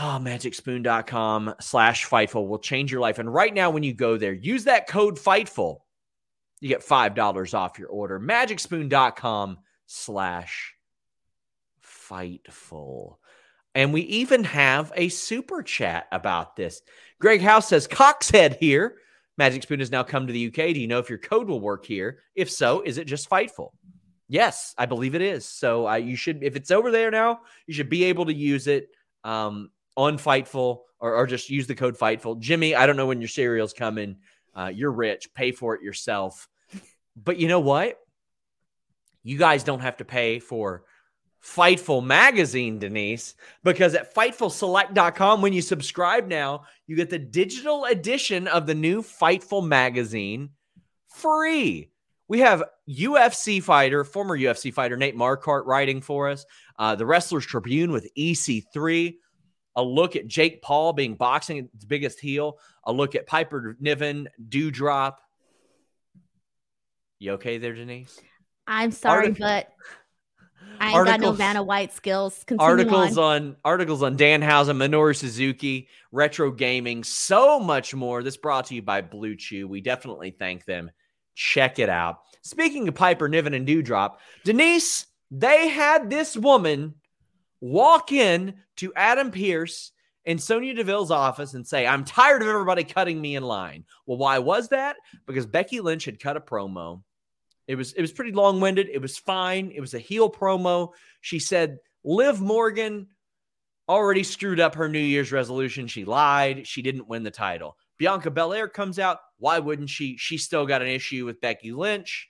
Oh, magicspoon.com/Fightful will change your life. And right now, when you go there, use that code Fightful. You get $5 off your order. Magicspoon.com/Fightful. And we even have a super chat about this. Greg House says, Coxhead here. Magic Spoon has now come to the UK. Do you know if your code will work here? If so, is it just Fightful? Yes, I believe it is. So you should, if it's over there now, you should be able to use it on Fightful or just use the code Fightful. Jimmy, I don't know when your cereal's coming. You're rich. Pay for it yourself. But you know what? You guys don't have to pay for Fightful magazine, Denise, because at FightfulSelect.com, when you subscribe now, you get the digital edition of the new Fightful magazine free. We have former UFC fighter Nate Marquardt writing for us, the Wrestler's Tribune with EC3, a look at Jake Paul being boxing's biggest heel, a look at Piper Niven, Doudrop. You okay there, Denise? I'm sorry, but I ain't got no Vanna White skills. Continue articles on Danhausen, Minoru Suzuki, retro gaming, so much more. This brought to you by Blue Chew. We definitely thank them. Check it out. Speaking of Piper Niven and Doudrop, Denise, they had this woman walk in to Adam Pearce and Sonya Deville's office and say, I'm tired of everybody cutting me in line. Well, why was that? Because Becky Lynch had cut a promo. It was pretty long-winded. It was fine. It was a heel promo. She said, Liv Morgan already screwed up her New Year's resolution. She lied. She didn't win the title. Bianca Belair comes out. Why wouldn't she? She's still got an issue with Becky Lynch,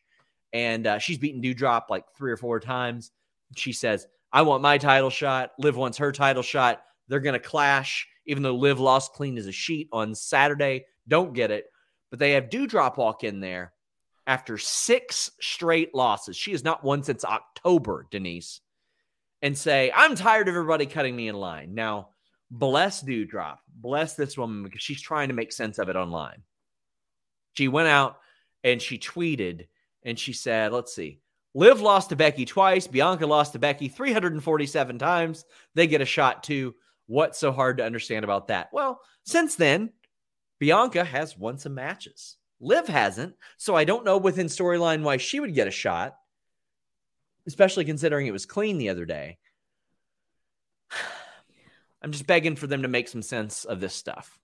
and she's beaten Doudrop like 3 or 4 times. She says, I want my title shot. Liv wants her title shot. They're going to clash, even though Liv lost clean as a sheet on Saturday. Don't get it. But they have Doudrop walk in there after 6 straight losses. She has not won since October, Denise, and say, I'm tired of everybody cutting me in line. Now, bless Doudrop. Bless this woman because she's trying to make sense of it online. She went out and she tweeted and she said, let's see. Liv lost to Becky twice. Bianca lost to Becky 347 times. They get a shot too. What's so hard to understand about that? Well, since then, Bianca has won some matches. Liv hasn't, so I don't know within storyline why she would get a shot, especially considering it was clean the other day. I'm just begging for them to make some sense of this stuff.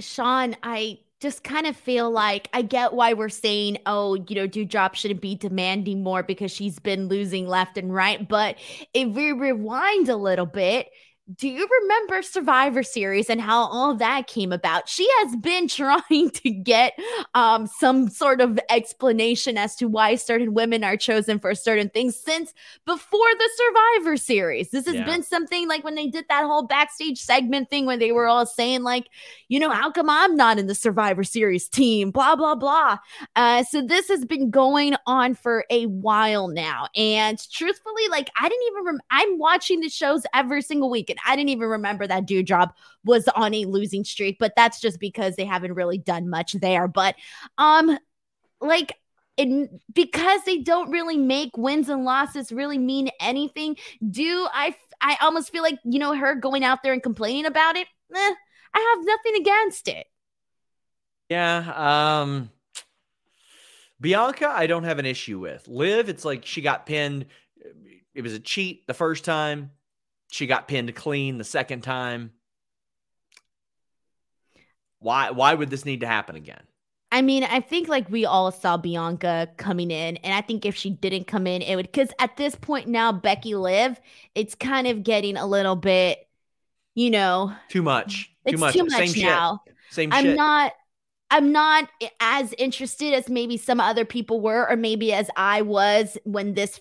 Sean, I just kind of feel like I get why we're saying, oh, you know, Doudrop shouldn't be demanding more because she's been losing left and right. But if we rewind a little bit, do you remember Survivor Series and how all that came about? She has been trying to get some sort of explanation as to why certain women are chosen for certain things since before the Survivor Series. This has been something like when they did that whole backstage segment thing where they were all saying like, you know, how come I'm not in the Survivor Series team, blah, blah, blah. So this has been going on for a while now. And truthfully, like I didn't even I'm watching the shows every single week. And I didn't even remember that Doudrop was on a losing streak, but that's just because they haven't really done much there. But like it, because they don't really make wins and losses really mean anything. Do I almost feel like, you know, her going out there and complaining about it. I have nothing against it. Yeah. Bianca, I don't have an issue with. Liv, it's like she got pinned. It was a cheat the first time. She got pinned clean the second time. Why would this need to happen again? I mean, I think like we all saw Bianca coming in, and I think if she didn't come in, it would, because at this point now, Becky Liv, it's kind of getting a little bit, you know, too much. It's too much same now. I'm not as interested as maybe some other people were, or maybe as I was when this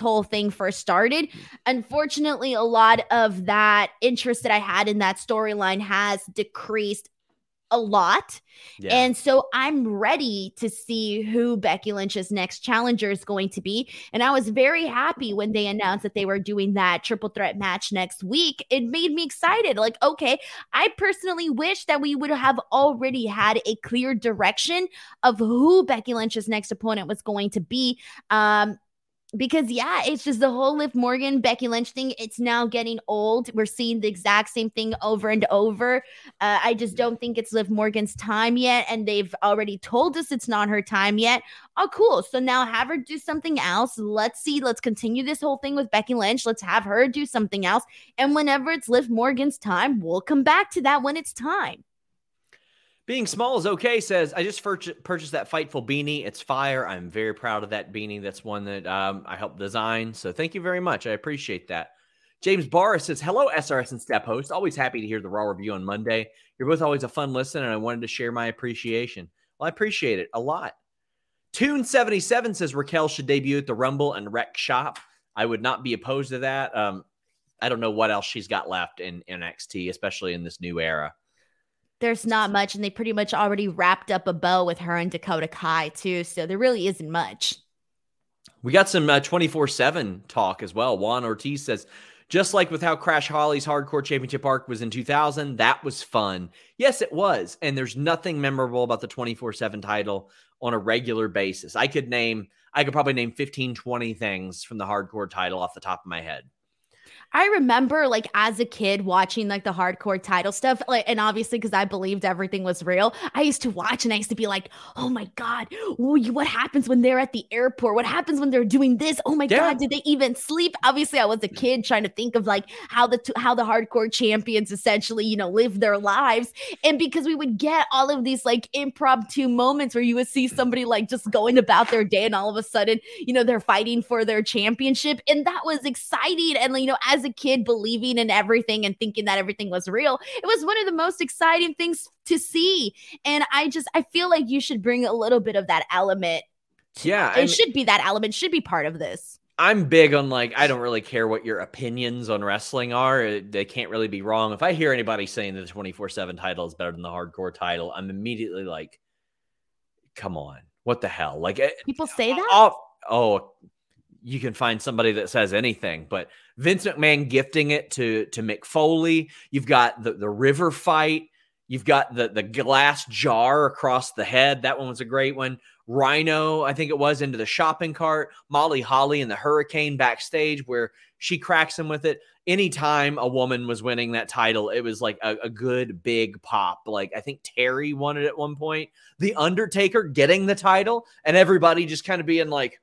whole thing first started. Unfortunately, a lot of that interest that I had in that storyline has decreased a lot. Yeah. And so I'm ready to see who Becky Lynch's next challenger is going to be. And I was very happy when they announced that they were doing that triple threat match next week. It made me excited. Like, okay, I personally wish that we would have already had a clear direction of who Becky Lynch's next opponent was going to be. Because, yeah, it's just the whole Liv Morgan, Becky Lynch thing. It's now getting old. We're seeing the exact same thing over and over. I just don't think it's Liv Morgan's time yet. And they've already told us it's not her time yet. Oh, cool. So now have her do something else. Let's see. Let's continue this whole thing with Becky Lynch. Let's have her do something else. And whenever it's Liv Morgan's time, we'll come back to that when it's time. Being small is okay, says, I just purchased that Fightful beanie. It's fire. I'm very proud of that beanie. That's one that I helped design. So thank you very much. I appreciate that. James Barr says, hello, SRS and Step Host. Always happy to hear the Raw review on Monday. You're both always a fun listen, and I wanted to share my appreciation. Well, I appreciate it a lot. Toon77 says, Raquel should debut at the Rumble and wreck shop. I would not be opposed to that. I don't know what else she's got left in NXT, especially in this new era. There's not much, and they pretty much already wrapped up a bow with her and Dakota Kai, too, so there really isn't much. We got some 24/7 talk as well. Juan Ortiz says, just like with how Crash Holly's Hardcore Championship arc was in 2000, that was fun. Yes, it was, and there's nothing memorable about the 24/7 title on a regular basis. I could probably name 15, 20 things from the Hardcore title off the top of my head. I remember like as a kid watching like the hardcore title stuff, like, and obviously because I believed everything was real, I used to watch and I used to be like, oh my God, what happens when they're at the airport? What happens when they're doing this? Oh my God, did they even sleep? Obviously I was a kid trying to think of like how the hardcore champions essentially, you know, live their lives. And because we would get all of these like impromptu moments where you would see somebody like just going about their day and all of a sudden, you know, they're fighting for their championship. And that was exciting. And, you know, as a kid believing in everything and thinking that everything was real, it was one of the most exciting things to see. And I feel like you should bring a little bit of that element. Should be part of this. I'm big on like, I don't really care what your opinions on wrestling are. They can't really be wrong. If I hear anybody saying that the 24/7 title is better than the hardcore title, I'm immediately like, come on, what the hell? Like people say that? You can find somebody that says anything, but Vince McMahon gifting it to Mick Foley. You've got the river fight. You've got the glass jar across the head. That one was a great one. Rhino, I think it was, into the shopping cart, Molly Holly and the Hurricane backstage where she cracks him with it. Anytime a woman was winning that title, it was like a good big pop. Like, I think Terry won it at one point. The Undertaker getting the title and everybody just kind of being like,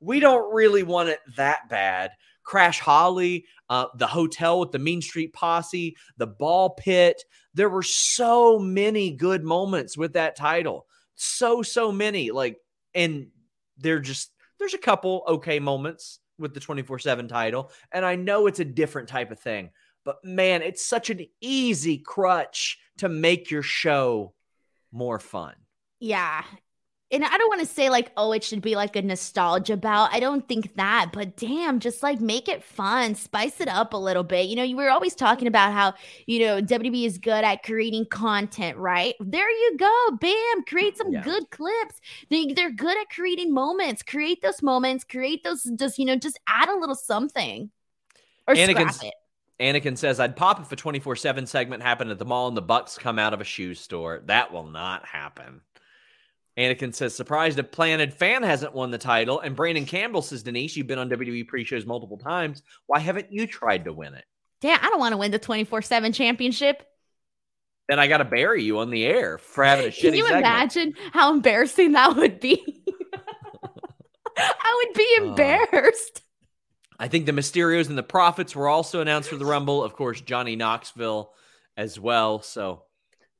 we don't really want it that bad. Crash Holly, the hotel with the Mean Street Posse, the ball pit. There were so many good moments with that title. So many. Like, and there's a couple okay moments with the 24/7 title. And I know it's a different type of thing, but man, it's such an easy crutch to make your show more fun. Yeah. And I don't want to say like, oh, it should be like a nostalgia bout. I don't think that, but damn, just like make it fun, spice it up a little bit. You know, you were always talking about how, you know, WWE is good at creating content, right? There you go. Bam. Create some good clips. They're good at creating moments. Create those moments, create those, just, you know, just add a little something or scrap it. Anakin says, I'd pop if a 24/7 segment happened at the mall and the Bucks come out of a shoe store. That will not happen. Anakin says, surprised a planted fan hasn't won the title. And Brandon Campbell says, Denise, you've been on WWE pre-shows multiple times. Why haven't you tried to win it? Damn, I don't want to win the 24/7 championship. Then I got to bury you on the air for having a shitty segment. Can you imagine how embarrassing that would be? I would be embarrassed. I think the Mysterios and the Profits were also announced for the Rumble. Of course, Johnny Knoxville as well. So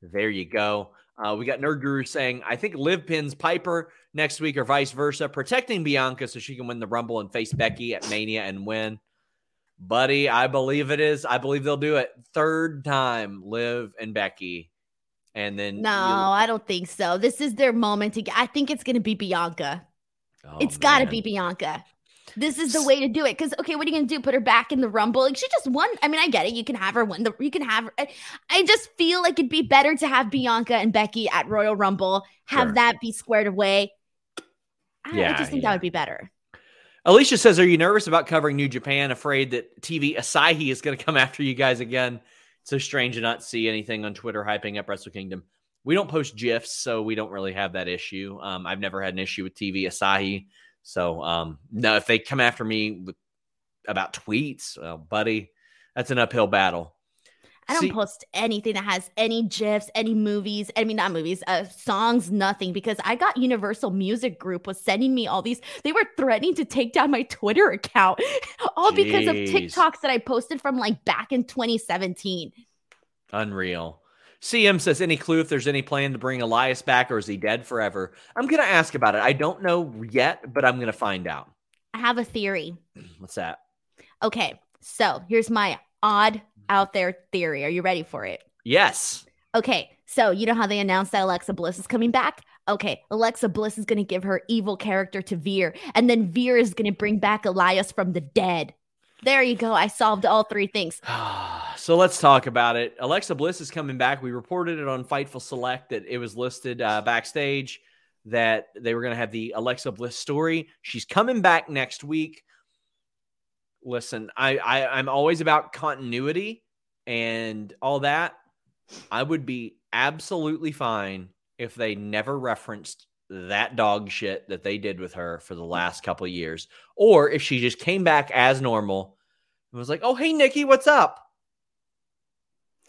there you go. We got Nerd Guru saying, I think Liv pins Piper next week or vice versa, protecting Bianca so she can win the Rumble and face Becky at Mania and win. Buddy, I believe it is. I believe they'll do it. Third time, Liv and Becky. And then. No, I don't think so. This is their moment. I think it's going to be Bianca. Oh, it's got to be Bianca. This is the way to do it. Because, okay, what are you going to do? Put her back in the Rumble? Like, she just won. I mean, I get it. You can have her win. You can have her. I just feel like it'd be better to have Bianca and Becky at Royal Rumble. Have that be squared away. I just think that would be better. Alicia says, are you nervous about covering New Japan? Afraid that TV Asahi is going to come after you guys again? It's so strange to not see anything on Twitter hyping up Wrestle Kingdom. We don't post GIFs, so we don't really have that issue. I've never had an issue with TV Asahi. So, no, if they come after me about tweets, buddy, that's an uphill battle. I don't post anything that has any GIFs, any movies. I mean, not movies, songs, nothing. Because I got Universal Music Group was sending me all these. They were threatening to take down my Twitter account all because of TikToks that I posted from like back in 2017. Unreal. CM says, any clue if there's any plan to bring Elias back or is he dead forever? I'm going to ask about it. I don't know yet, but I'm going to find out. I have a theory. What's that? Okay, so here's my odd out there theory. Are you ready for it? Yes. Okay, so you know how they announced that Alexa Bliss is coming back? Okay, Alexa Bliss is going to give her evil character to Veer, and then Veer is going to bring back Elias from the dead. There you go. I solved all three things. So let's talk about it. Alexa Bliss is coming back. We reported it on Fightful Select that it was listed backstage that they were going to have the Alexa Bliss story. She's coming back next week. Listen, I'm always about continuity and all that. I would be absolutely fine if they never referenced that dog shit that they did with her for the last couple of years. Or if she just came back as normal and was like, oh, hey, Nikki, what's up?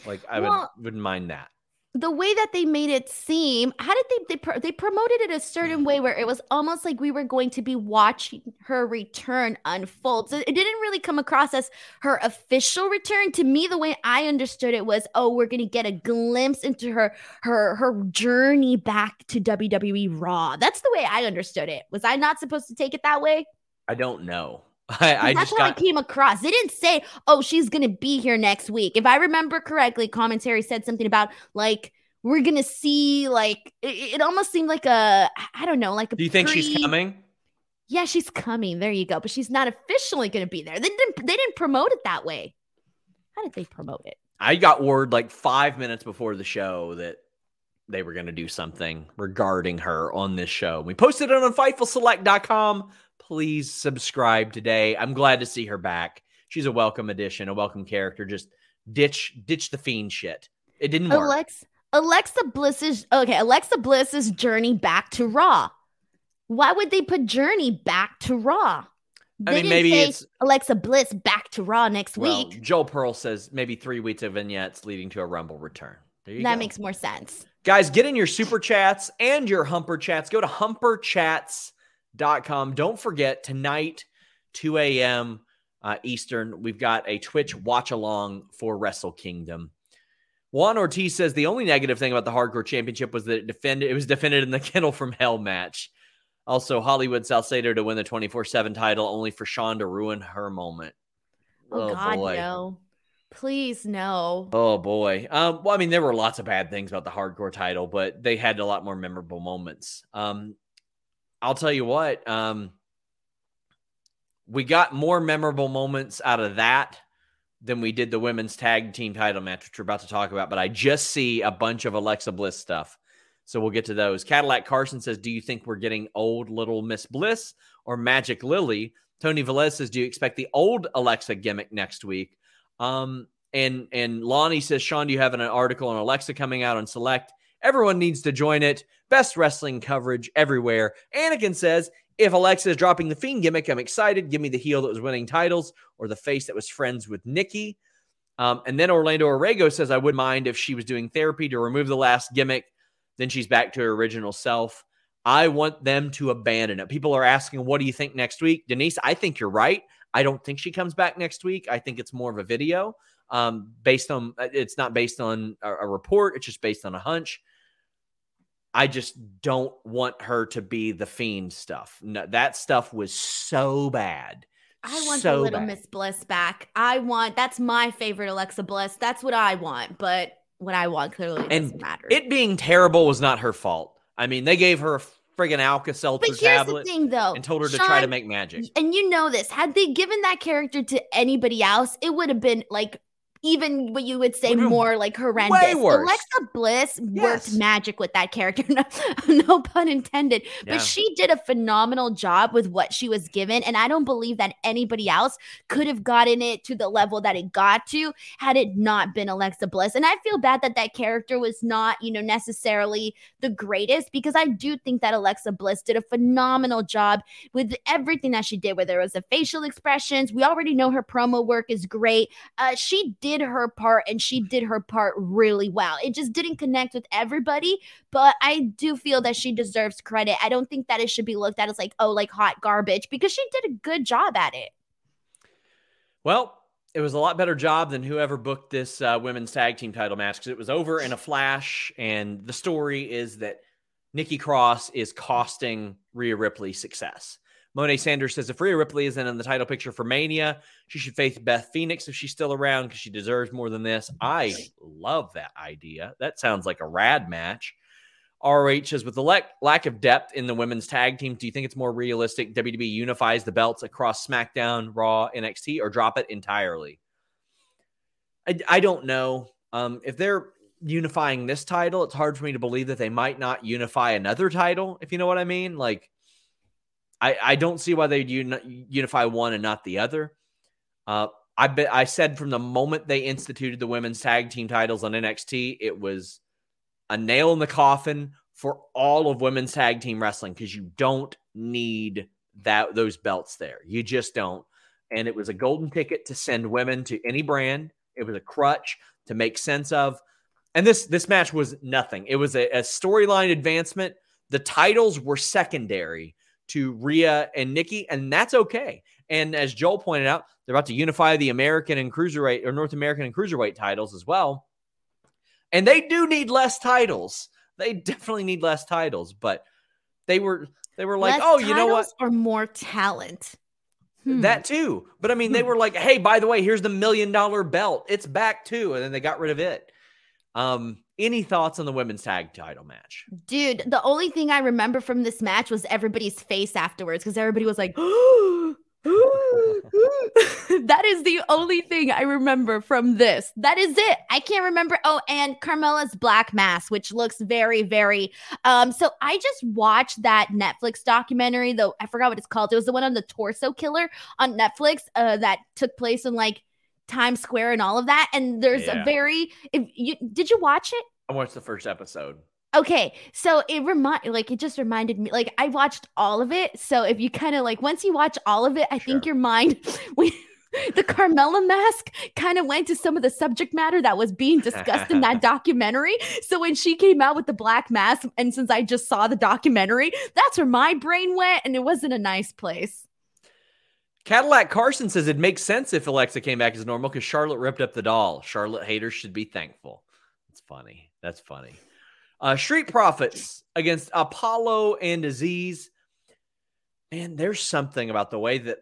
Like, I wouldn't mind that. The way that they made it seem, how did they promoted it a certain way where it was almost like we were going to be watching her return unfold. So it didn't really come across as her official return. To me, the way I understood it was, oh, we're going to get a glimpse into her journey back to WWE Raw. That's the way I understood it. Was I not supposed to take it that way? I don't know. That's how I came across. They didn't say, oh, she's going to be here next week. If I remember correctly, commentary said something about like, we're going to see, like, it almost seemed like a, I don't know, like a. Do you think she's coming? Yeah, she's coming. There you go. But she's not officially going to be there. They didn't promote it that way. How did they promote it? I got word like 5 minutes before the show that they were going to do something regarding her on this show. We posted it on FightfulSelect.com. Please subscribe today. I'm glad to see her back. She's a welcome addition, a welcome character. Just ditch the fiend shit. It didn't work. Alexa Bliss's journey back to Raw. Why would they put Journey back to Raw? They didn't say Alexa Bliss back to Raw next week. Joel Pearl says maybe 3 weeks of vignettes leading to a Rumble return. There you go. That makes more sense. Guys, get in your super chats and your humper chats. Go to humperchats.com. Don't forget, tonight, 2 a.m. Eastern, we've got a Twitch watch-along for Wrestle Kingdom. Juan Ortiz says the only negative thing about the Hardcore Championship was that it was defended in the Kennel from Hell match. Also, Hollywood Salcedo to win the 24/7 title, only for Sean to ruin her moment. Oh God, boy. No. Please, no. Oh, boy. Well, I mean, there were lots of bad things about the Hardcore title, but they had a lot more memorable moments. I'll tell you what. We got more memorable moments out of that than we did the women's tag team title match, which we're about to talk about, but I just see a bunch of Alexa Bliss stuff. So we'll get to those. Cadillac Carson says, do you think we're getting old Little Miss Bliss or Magic Lily? Tony Velez says, do you expect the old Alexa gimmick next week? And Lonnie says, Sean, do you have an article on Alexa coming out on Select? Everyone needs to join it. Best wrestling coverage everywhere. Anakin says, if Alexa is dropping the Fiend gimmick, I'm excited. Give me the heel that was winning titles or the face that was friends with Nikki. And then Orlando Orrego says, I wouldn't mind if she was doing therapy to remove the last gimmick. Then she's back to her original self. I want them to abandon it. People are asking, what do you think next week? Denise, I think you're right. I don't think she comes back next week. I think it's more of a video. It's not based on a report. It's just based on a hunch. I just don't want her to be the Fiend stuff. No, that stuff was so bad. I want the Little Miss Bliss back. That's my favorite Alexa Bliss. That's what I want, but what I want clearly doesn't matter. It being terrible was not her fault. I mean, they gave her a friggin' Alka-Seltzer tablet and told her to try to make magic. And you know this. Had they given that character to anybody else, it would have been like even what you would say more like horrendous. Way worse. Alexa Bliss worked magic with that character. No pun intended. Yeah. But she did a phenomenal job with what she was given. And I don't believe that anybody else could have gotten it to the level that it got to had it not been Alexa Bliss. And I feel bad that that character was not, necessarily the greatest, because I do think that Alexa Bliss did a phenomenal job with everything that she did, whether it was the facial expressions. We already know her promo work is great. She did her part, and she did her part really well. It just didn't connect with everybody, but I do feel that she deserves credit. I don't think that it should be looked at as like hot garbage, because she did a good job at it. Well, it was a lot better job than whoever booked this women's tag team title match, because it was over in a flash, and the story is that Nikki Cross is costing Rhea Ripley success. Monet Sanders says, if Rhea Ripley isn't in the title picture for Mania, she should face Beth Phoenix if she's still around, because she deserves more than this. I love that idea. That sounds like a rad match. ROH says, with the lack of depth in the women's tag team, do you think it's more realistic WWE unifies the belts across SmackDown, Raw, NXT, or drop it entirely? I don't know. If they're unifying this title, it's hard for me to believe that they might not unify another title, if you know what I mean. Like, I don't see why they'd unify one and not the other. I said from the moment they instituted the women's tag team titles on NXT, it was a nail in the coffin for all of women's tag team wrestling, because you don't need those belts there. You just don't. And it was a golden ticket to send women to any brand. It was a crutch to make sense of. And this match was nothing. It was a storyline advancement. The titles were secondary to Rhea and Nikki, and that's okay. And as Joel pointed out, they're about to unify the American and Cruiserweight, or North American and Cruiserweight titles as well. And they do need less titles. They definitely need less titles, but they were like, less you know what? Or more talent. That too. But I mean, they were like, hey, by the way, here's the $1 million belt. It's back too. And then they got rid of it. Any thoughts on the women's tag title match? Dude, the only thing I remember from this match was everybody's face afterwards, because everybody was like, that is the only thing I remember from this. That is it. I can't remember. Oh, and Carmella's black mass, which looks very, very. So I just watched that Netflix documentary, though. I forgot what it's called. It was the one on the torso killer on Netflix that took place in Times Square and all of that. And there's a very, did you watch it? I watched the first episode. Okay, so it just reminded me, like, I watched all of it. So if you kind of like, once you watch all of it, I think your mind, the Carmella mask kind of went to some of the subject matter that was being discussed in that documentary. So when she came out with the black mask, and since I just saw the documentary, that's where my brain went, and it wasn't a nice place. Cadillac Carson says it makes sense if Alexa came back as normal because Charlotte ripped up the doll. Charlotte haters should be thankful. That's funny. That's funny. Street Profits against Apollo and Aziz. Man, there's something about the way that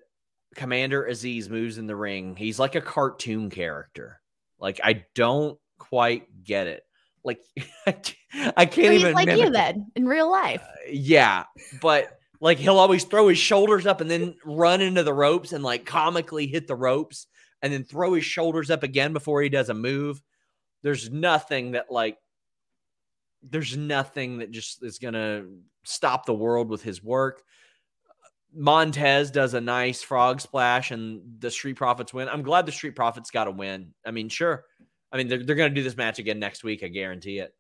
Commander Aziz moves in the ring. He's like a cartoon character. Like, I don't quite get it. Like, I can't so he's even like mimic you then, in real life. Yeah, but like he'll always throw his shoulders up and then run into the ropes and like comically hit the ropes and then throw his shoulders up again before he does a move. There's nothing that just is going to stop the world with his work. Montez does a nice frog splash and the Street Profits win. I'm glad the Street Profits got a win. I mean, sure. I mean, they're going to do this match again next week. I guarantee it.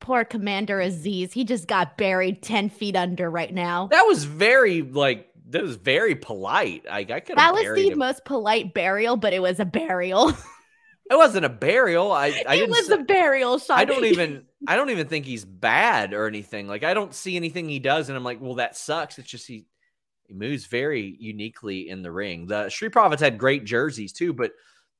Poor Commander Aziz. He just got buried 10 feet under right now. That was very polite. I could have buried him. Most polite burial, but it was a burial. It wasn't a burial. It was a burial, Sean. I don't even think he's bad or anything. Like, I don't see anything he does, and I'm like, well, that sucks. It's just he moves very uniquely in the ring. The Street Profits had great jerseys too, but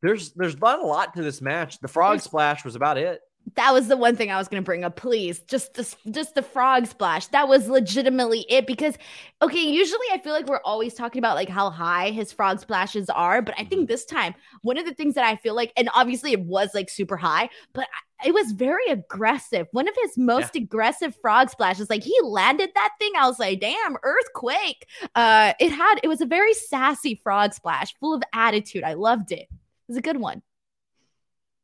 there's not a lot to this match. The frog splash was about it. That was the one thing I was going to bring up. Please, just the frog splash. That was legitimately it, because, okay, usually I feel like we're always talking about like how high his frog splashes are, but I think this time one of the things that I feel like, and obviously it was like super high, but it was very aggressive. One of his most aggressive frog splashes. Like, he landed that thing. I was like, damn, earthquake. It was a very sassy frog splash, full of attitude. I loved it. It was a good one.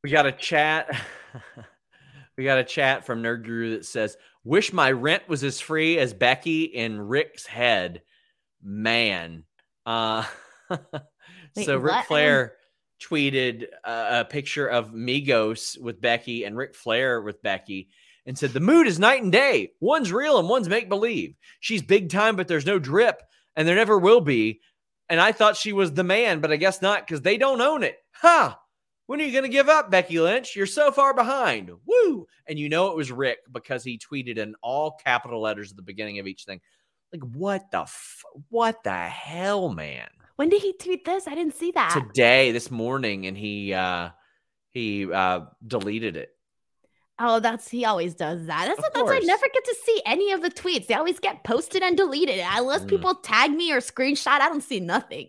We got a chat. We got a chat from Nerd Guru that says, wish my rent was as free as Becky in Rick's head. Man. So Ric Flair tweeted a picture of Migos with Becky and Ric Flair with Becky and said, the mood is night and day. One's real and one's make-believe. She's big time, but there's no drip, and there never will be. And I thought she was the man, but I guess not, because they don't own it. Ha! Huh. When are you going to give up, Becky Lynch? You're so far behind. Woo! And you know it was Rick because he tweeted in all capital letters at the beginning of each thing. Like, what the hell, man? When did he tweet this? I didn't see that. Today, this morning, and he deleted it. Oh, he always does that. That's why I never get to see any of the tweets. They always get posted and deleted. Unless people tag me or screenshot, I don't see nothing.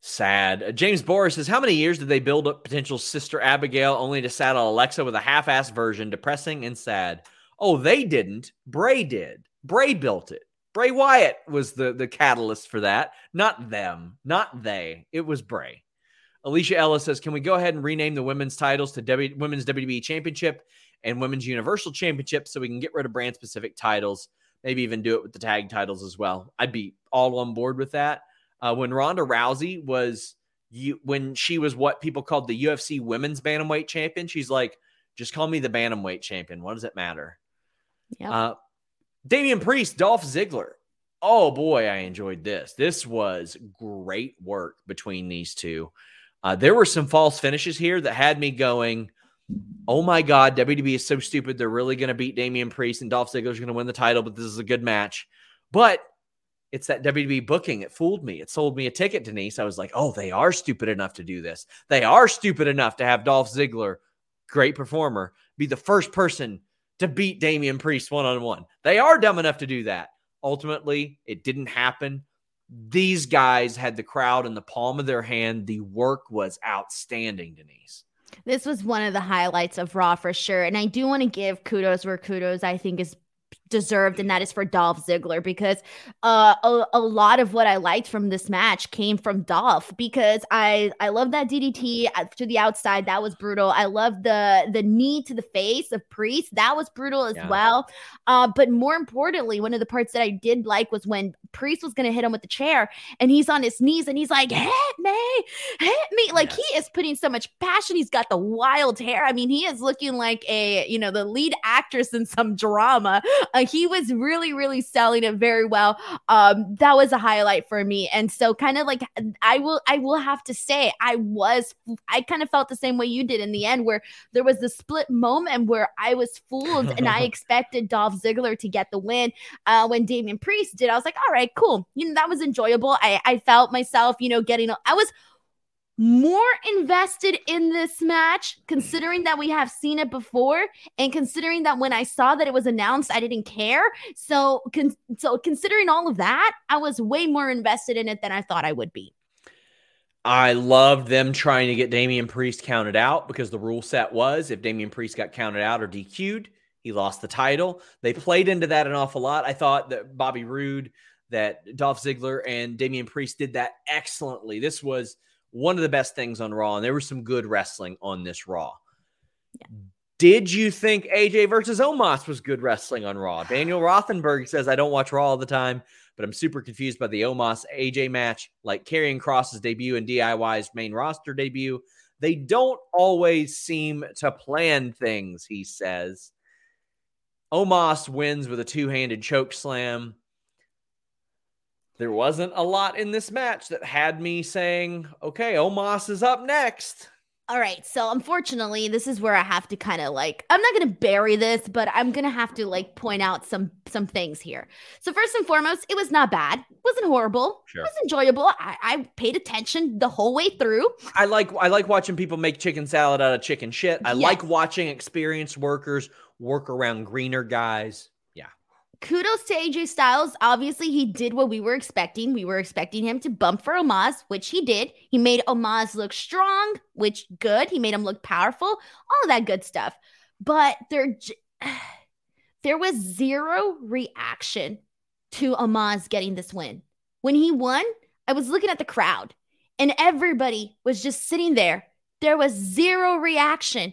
Sad. James Boris says, how many years did they build up potential Sister Abigail only to saddle Alexa with a half-assed version? Depressing and sad. Oh, they didn't. Bray did. Bray built it. Bray Wyatt was the catalyst for that. Not them. Not they. It was Bray. Alicia Ellis says, can we go ahead and rename the women's titles to Women's WWE Championship and Women's Universal Championship so we can get rid of brand-specific titles? Maybe even do it with the tag titles as well. I'd be all on board with that. When Ronda Rousey was what people called the UFC Women's Bantamweight Champion, she's like, just call me the Bantamweight Champion. What does it matter? Yep. Damian Priest, Dolph Ziggler. Oh, boy, I enjoyed this. This was great work between these two. There were some false finishes here that had me going, oh, my God, WWE is so stupid. They're really going to beat Damian Priest, and Dolph Ziggler's going to win the title, but this is a good match. But it's that WWE booking. It fooled me. It sold me a ticket, Denise. I was like, oh, they are stupid enough to do this. They are stupid enough to have Dolph Ziggler, great performer, be the first person to beat Damian Priest one-on-one. They are dumb enough to do that. Ultimately, it didn't happen. These guys had the crowd in the palm of their hand. The work was outstanding, Denise. This was one of the highlights of Raw for sure. And I do want to give kudos where kudos, I think, is deserved, and that is for Dolph Ziggler, because a lot of what I liked from this match came from Dolph, because I love that DDT to the outside. That was brutal. I love the knee to the face of Priest. That was brutal as well. But more importantly, one of the parts that I did like was when Priest was going to hit him with the chair and he's on his knees and he's like, hit me. Like he is putting so much passion. He's got the wild hair. I mean, he is looking like a, you know, the lead actress in some drama. He was really, really selling it very well. That was a highlight for me. And so kind of like, I will have to say, I kind of felt the same way you did in the end, where there was the split moment where I was fooled and I expected Dolph Ziggler to get the win. When Damian Priest did, I was like, all right, cool. You know, that was enjoyable. I felt myself, you know, I was more invested in this match, considering that we have seen it before, and considering that when I saw that it was announced, I didn't care. So considering all of that, I was way more invested in it than I thought I would be. I loved them trying to get Damian Priest counted out, because the rule set was if Damian Priest got counted out or DQ'd, he lost the title. They played into that an awful lot. I thought that Bobby Roode, that Dolph Ziggler and Damian Priest did that excellently. This was one of the best things on Raw, and there was some good wrestling on this Raw. Yeah. Did you think AJ versus Omos was good wrestling on Raw? Daniel Rothenberg says, I don't watch Raw all the time, but I'm super confused by the Omos-AJ match, like Karrion Kross's debut and DIY's main roster debut. They don't always seem to plan things, he says. Omos wins with a two-handed choke slam. There wasn't a lot in this match that had me saying, okay, Omos is up next. All right. So unfortunately, this is where I have to kind of like, I'm not going to bury this, but I'm going to have to like point out some things here. So first and foremost, it was not bad. It wasn't horrible. Sure. It was enjoyable. I paid attention the whole way through. I like watching people make chicken salad out of chicken shit. I like watching experienced workers work around greener guys. Kudos to AJ Styles. Obviously, he did what we were expecting. We were expecting him to bump for Omos, which he did. He made Omos look strong, which good. He made him look powerful, all of that good stuff. But there was zero reaction to Omos getting this win. When he won, I was looking at the crowd, and everybody was just sitting there. There was zero reaction.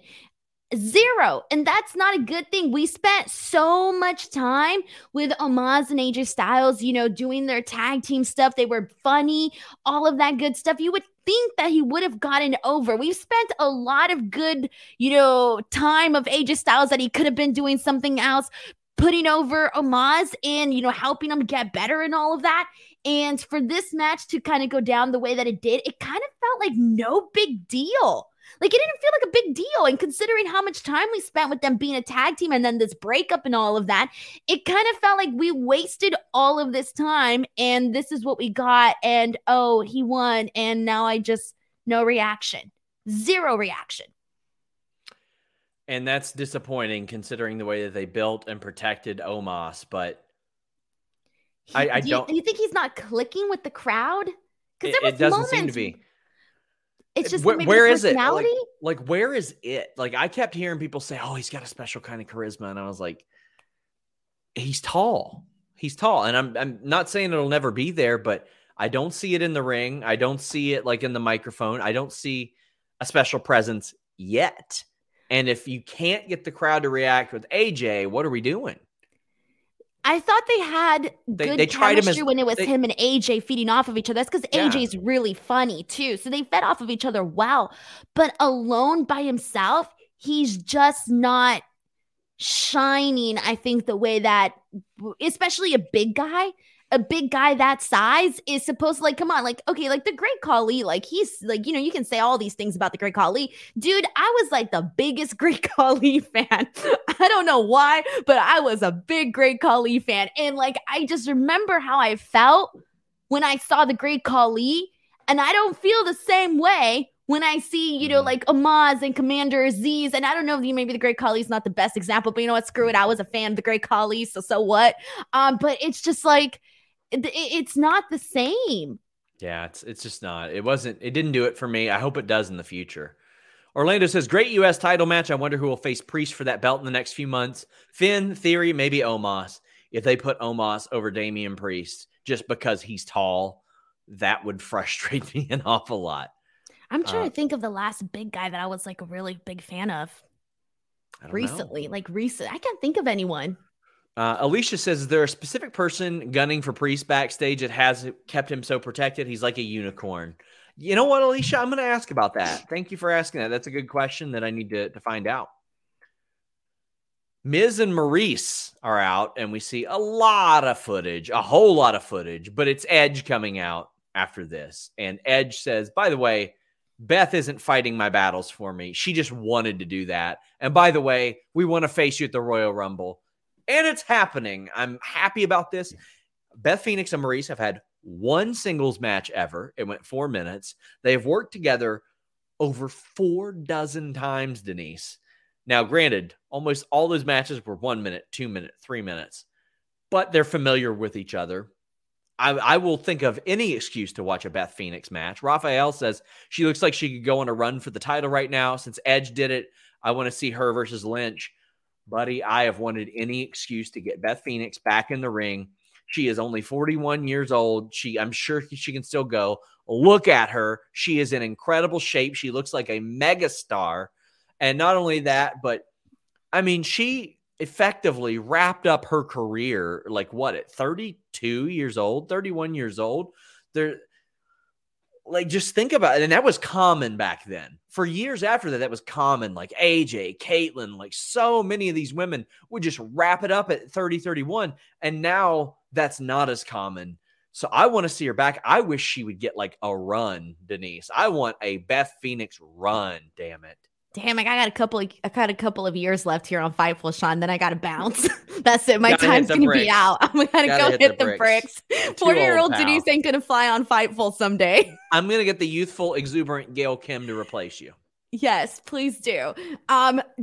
Zero. And that's not a good thing. We spent so much time with Omos and AJ Styles, you know, doing their tag team stuff. They were funny, all of that good stuff. You would think that he would have gotten over. We've spent a lot of good, you know, time of AJ Styles that he could have been doing something else, putting over Omos and, you know, helping him get better and all of that. And for this match to kind of go down the way that it did, it kind of felt like no big deal. Like, it didn't feel like a big deal. And considering how much time we spent with them being a tag team and then this breakup and all of that, it kind of felt like we wasted all of this time and this is what we got. And, oh, he won. And now no reaction. Zero reaction. And that's disappointing considering the way that they built and protected Omos. But Do you think he's not clicking with the crowd? Because it doesn't seem to be. It's just where is it? Like, where is it? Like, I kept hearing people say, oh, he's got a special kind of charisma. And I was like, he's tall. And I'm not saying it'll never be there, but I don't see it in the ring. I don't see it like in the microphone. I don't see a special presence yet. And if you can't get the crowd to react with AJ, what are we doing? I thought they had good chemistry when it was him and AJ feeding off of each other. That's because AJ's really funny, too. So they fed off of each other well. But alone by himself, he's just not shining, I think, the way that especially a big guy that size is supposed to, like, come on, like, okay, like the Great Khali, like he's like, you know, you can say all these things about the Great Khali. Dude, I was like the biggest Great Khali fan. I don't know why, but I was a big Great Khali fan. And like, I just remember how I felt when I saw the Great Khali, and I don't feel the same way when I see, you know, like Omos and Commander Aziz, and I don't know if maybe the Great Khali is not the best example, but you know what, screw it. I was a fan of the Great Khali, so what? But it's just like, it's not the same. Yeah, it's just not. It didn't do it for me. I hope it does in the future. Orlando says, great U.S. title match. I wonder who will face Priest for that belt in the next few months. Finn, Theory, maybe Omos. if they put Omos over Damian Priest just because he's tall, that would frustrate me an awful lot. I'm trying to think of the last big guy that I was like a really big fan of recently. I can't think of anyone. Alicia says, is there a specific person gunning for Priest backstage that has kept him so protected? He's like a unicorn. You know what, Alicia? I'm going to ask about that. Thank you for asking that. That's a good question that I need to find out. Miz and Maurice are out, and we see a lot of footage, a whole lot of footage, but it's Edge coming out after this. And Edge says, by the way, Beth isn't fighting my battles for me. She just wanted to do that. And by the way, we want to face you at the Royal Rumble. And it's happening. I'm happy about this. Beth Phoenix and Maurice have had one singles match ever. It went 4 minutes. They have worked together over 4 dozen times, Denise. Now, granted, almost all those matches were 1 minute, 2 minute, 3 minutes, but they're familiar with each other. I will think of any excuse to watch a Beth Phoenix match. Raphael says she looks like she could go on a run for the title right now. Since Edge did it, I want to see her versus Lynch. Buddy, I have wanted any excuse to get Beth Phoenix back in the ring. She is only 41 years old. I'm sure she can still go. Look at her. She is in incredible shape. She looks like a megastar. And not only that, but I mean, she effectively wrapped up her career, like what, at 32 years old, 31 years old. There, like, just think about it. And that was common back then. For years after that, that was common. Like AJ, Caitlyn, like so many of these women would just wrap it up at 30, 31. And now that's not as common. So I want to see her back. I wish she would get like a run, Denise. I want a Beth Phoenix run, damn it. Damn, I got a couple of years left here on Fightful, Sean. Then I got to bounce. That's it. My time's going to be out. I'm going to go hit the bricks. 40-year-old Denise ain't going to fly on Fightful someday. I'm going to get the youthful, exuberant Gail Kim to replace you. Yes, please do.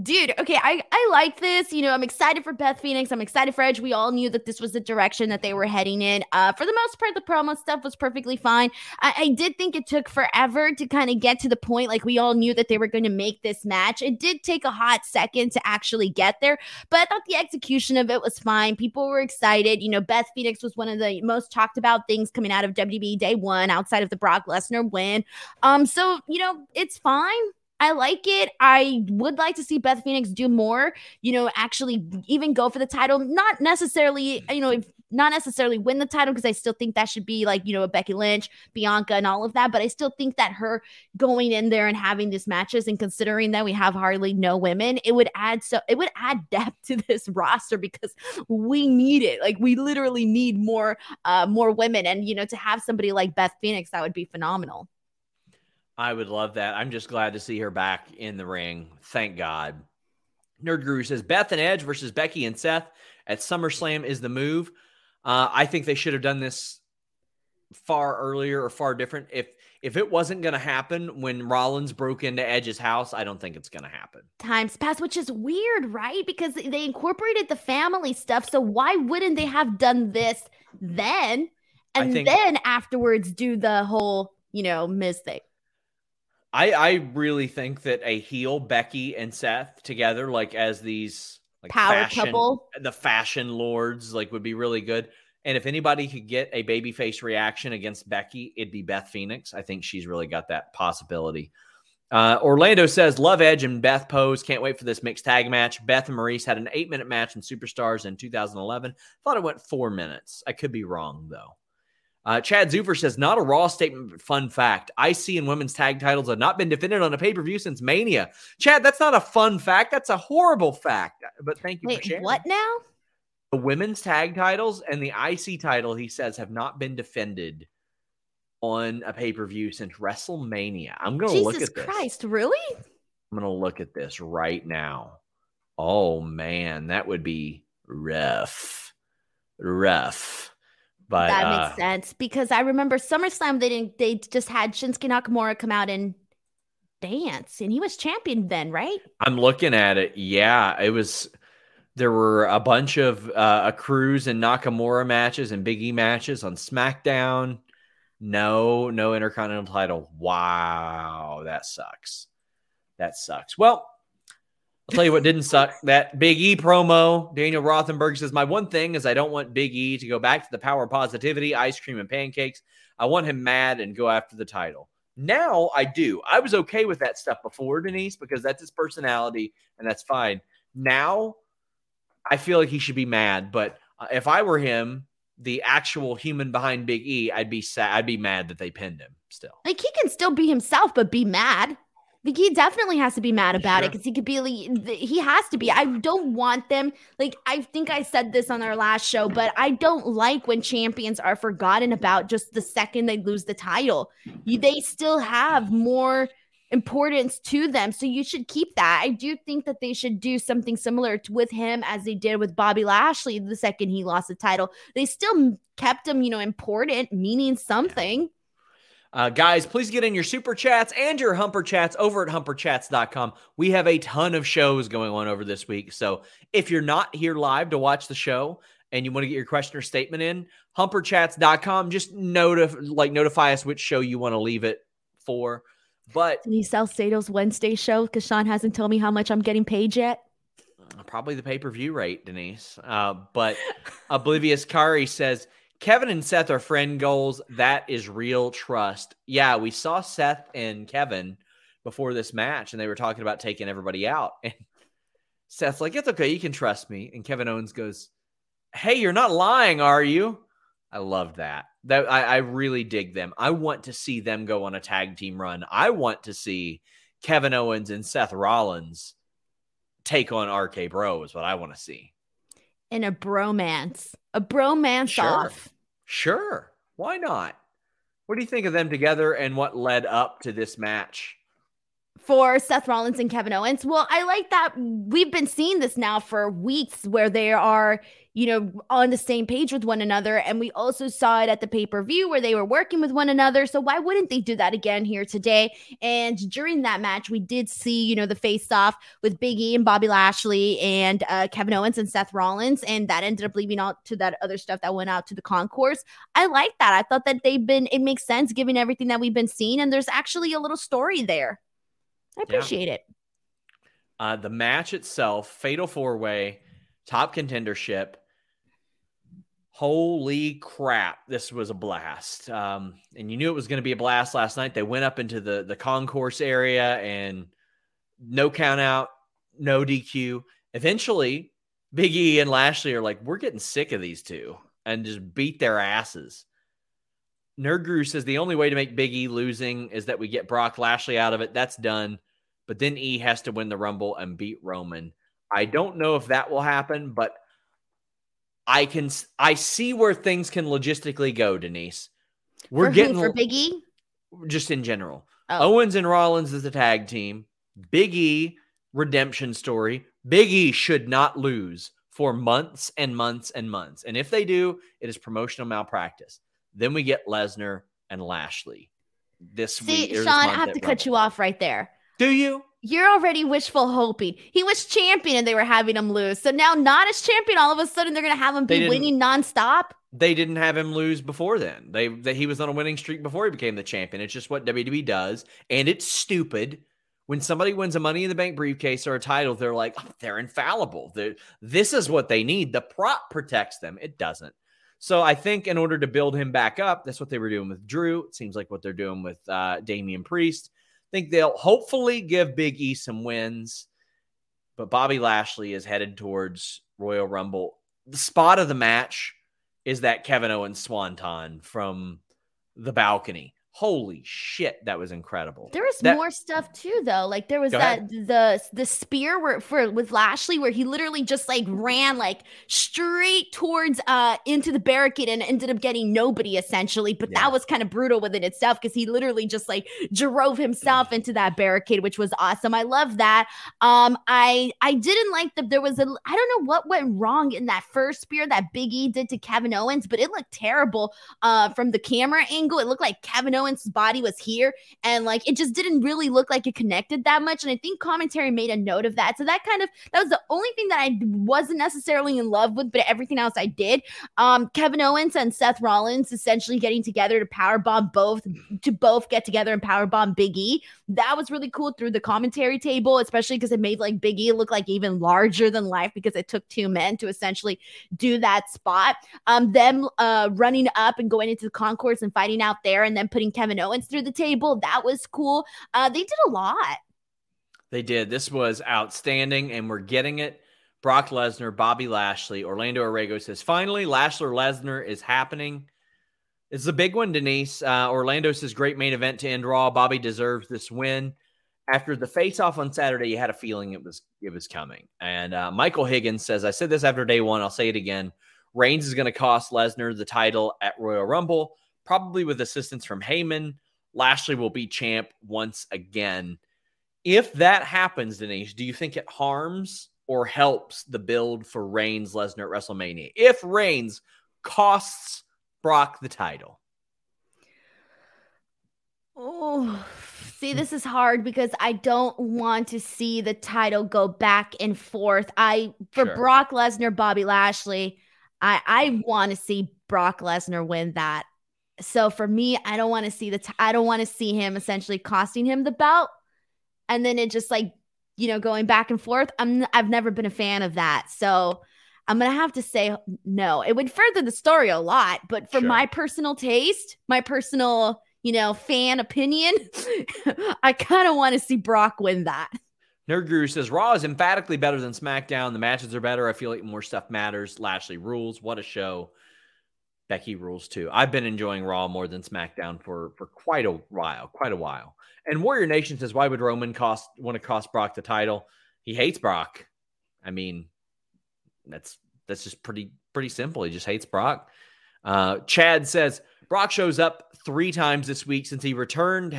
Dude, okay, I like this. You know, I'm excited for Beth Phoenix. I'm excited for Edge. We all knew that this was the direction that they were heading in. For the most part, the promo stuff was perfectly fine. I did think it took forever to kind of get to the point. Like, we all knew that they were going to make this match. It did take a hot second to actually get there, but I thought the execution of it was fine. People were excited. You know, Beth Phoenix was one of the most talked about things coming out of WWE Day One outside of the Brock Lesnar win. So, you know, it's fine. I like it. I would like to see Beth Phoenix do more, you know, actually even go for the title. Not necessarily, you know, not necessarily win the title, because I still think that should be like, you know, a Becky Lynch, Bianca and all of that. But I still think that her going in there and having these matches, and considering that we have hardly no women, it would add depth to this roster, because we need it. Like, we literally need more women. And, you know, to have somebody like Beth Phoenix, that would be phenomenal. I would love that. I'm just glad to see her back in the ring. Thank God. Nerd Guru says, Beth and Edge versus Becky and Seth at SummerSlam is the move. I think they should have done this far earlier or far different. If it wasn't going to happen when Rollins broke into Edge's house, I don't think it's going to happen. Times pass, which is weird, right? Because they incorporated the family stuff. So why wouldn't they have done this then? And then afterwards do the whole, you know, Miz thing. I really think that a heel Becky and Seth together, like as these like power couple, the fashion lords, like would be really good. And if anybody could get a babyface reaction against Becky, it'd be Beth Phoenix. I think she's really got that possibility. Orlando says, love Edge and Beth pose. Can't wait for this mixed tag match. Beth and Maurice had an 8-minute match in Superstars in 2011. Thought it went 4 minutes. I could be wrong though. Chad Zufer says, not a Raw statement, but fun fact. IC and women's tag titles have not been defended on a pay-per-view since Mania. Chad, that's not a fun fact. That's a horrible fact. But thank you for sharing. What now? The women's tag titles and the IC title, he says, have not been defended on a pay-per-view since WrestleMania. I'm going to look at this. Jesus Christ, really? I'm going to look at this right now. Oh, man, that would be rough. Rough. But, that makes sense, because I remember SummerSlam, they just had Shinsuke Nakamura come out and dance, and he was champion then, right? I'm looking at it. Yeah, it was. There were a bunch of a Cruz and Nakamura matches and Big E matches on SmackDown. No Intercontinental title. Wow, that sucks. Well, I'll tell you what didn't suck. That Big E promo. Daniel Rothenberg says, my one thing is I don't want Big E to go back to the power of positivity, ice cream, and pancakes. I want him mad and go after the title. Now I do. I was okay with that stuff before, Denise, because that's his personality, and that's fine. Now I feel like he should be mad, but if I were him, the actual human behind Big E, I'd be sad. I'd be mad that they pinned him still. Like, he can still be himself, but be mad. Like, he definitely has to be mad about it, because he could be like, he has to be. I don't want them. Like, I think I said this on our last show, but I don't like when champions are forgotten about just the second they lose the title. They still have more importance to them. So you should keep that. I do think that they should do something similar with him as they did with Bobby Lashley the second he lost the title. They still kept him, you know, important, meaning something. Guys, please get in your super chats and your humper chats over at humperchats.com. We have a ton of shows going on over this week. So if you're not here live to watch the show and you want to get your question or statement in, humperchats.com, just notify us which show you want to leave it for. But can you sell Sato's Wednesday show? Because Sean hasn't told me how much I'm getting paid yet. Probably the pay-per-view rate, Denise. But Oblivious Kari says, Kevin and Seth are friend goals. That is real trust. Yeah, we saw Seth and Kevin before this match, and they were talking about taking everybody out. And Seth's like, it's okay, you can trust me. And Kevin Owens goes, hey, you're not lying, are you? I love that. I really dig them. I want to see them go on a tag team run. I want to see Kevin Owens and Seth Rollins take on RK Bro is what I want to see. In a bromance. A bromance off. Sure. Why not? What do you think of them together and what led up to this match? For Seth Rollins and Kevin Owens? Well, I like that we've been seeing this now for weeks where they are, you know, on the same page with one another. And we also saw it at the pay-per-view where they were working with one another. So why wouldn't they do that again here today? And during that match, we did see, you know, the face-off with Big E and Bobby Lashley and Kevin Owens and Seth Rollins. And that ended up leading out to that other stuff that went out to the concourse. I like that. I thought that it makes sense given everything that we've been seeing. And there's actually a little story there. I appreciate it. The match itself, Fatal 4-Way, top contendership. Holy crap, this was a blast. And you knew it was going to be a blast last night. They went up into the concourse area and no count out, no DQ. Eventually, Big E and Lashley are like, we're getting sick of these two, and just beat their asses. Nerd Guru says the only way to make Big E losing is that we get Brock Lashley out of it. That's done. But then E has to win the Rumble and beat Roman. I don't know if that will happen, but I see where things can logistically go, Denise. We're for Big E? Just in general. Oh. Owens and Rollins is a tag team. Big E, redemption story. Big E should not lose for months and months and months. And if they do, it is promotional malpractice. Then we get Lesnar and Lashley this week. See, Sean, I have to cut you off right there. Do you? You're already wishful hoping. He was champion and they were having him lose. So now not as champion, all of a sudden they're going to have him be winning nonstop. They didn't have him lose before then. He was on a winning streak before he became the champion. It's just what WWE does. And it's stupid. When somebody wins a Money in the Bank briefcase or a title, they're like, oh, they're infallible. This is what they need. The prop protects them. It doesn't. So I think in order to build him back up, that's what they were doing with Drew. It seems like what they're doing with Damian Priest. I think they'll hopefully give Big E some wins. But Bobby Lashley is headed towards Royal Rumble. The spot of the match is that Kevin Owens Swanton from the balcony. Holy shit, that was incredible. There was more stuff too, though. Like there was the spear with Lashley, where he literally just like ran like straight towards into the barricade and ended up getting nobody essentially. But that was kind of brutal within itself because he literally just like drove himself into that barricade, which was awesome. I love that. I didn't like that there was I don't know what went wrong in that first spear that Big E did to Kevin Owens, but it looked terrible from the camera angle. It looked like Kevin Owens Owens' body was here, and like it just didn't really look like it connected that much. And I think commentary made a note of that. So that kind of, that was the only thing that I wasn't necessarily in love with, but everything else I did. Kevin Owens and Seth Rollins essentially getting together to powerbomb both, to both get together and powerbomb Big E. That was really cool through the commentary table, especially because it made like Big E look like even larger than life, because it took two men to essentially do that spot. Them running up and going into the concourse and fighting out there, and then putting Kevin Owens through the table. That was cool. They did a lot. They did. This was outstanding, and we're getting it. Brock Lesnar, Bobby Lashley. Orlando Arrego says, finally, Lashley-Lesnar is happening. It's a big one, Denise. Orlando says, great main event to end Raw. Bobby deserves this win. After the face-off on Saturday, you had a feeling it was coming. And Michael Higgins says, I said this after day one. I'll say it again. Reigns is going to cost Lesnar the title at Royal Rumble, probably with assistance from Heyman. Lashley will be champ once again. If that happens, Denise, do you think it harms or helps the build for Reigns Lesnar at WrestleMania? If Reigns costs Brock the title. Oh, see, this is hard because I don't want to see the title go back and forth. Brock Lesnar, Bobby Lashley, I want to see Brock Lesnar win that. So for me, I don't want to see I don't want to see him essentially costing him the belt. And then it just like, you know, going back and forth. I've never been a fan of that. So I'm going to have to say no. It would further the story a lot, but for my personal taste, my personal, you know, fan opinion, I kind of want to see Brock win that. Nerd Guru says, Raw is emphatically better than SmackDown. The matches are better. I feel like more stuff matters. Lashley rules. What a show. Becky rules too. I've been enjoying Raw more than SmackDown for quite a while. And Warrior Nation says, why would Roman want to cost Brock the title? He hates Brock. I mean, that's just pretty simple. He just hates Brock. Chad says, Brock shows up 3 times this week since he returned.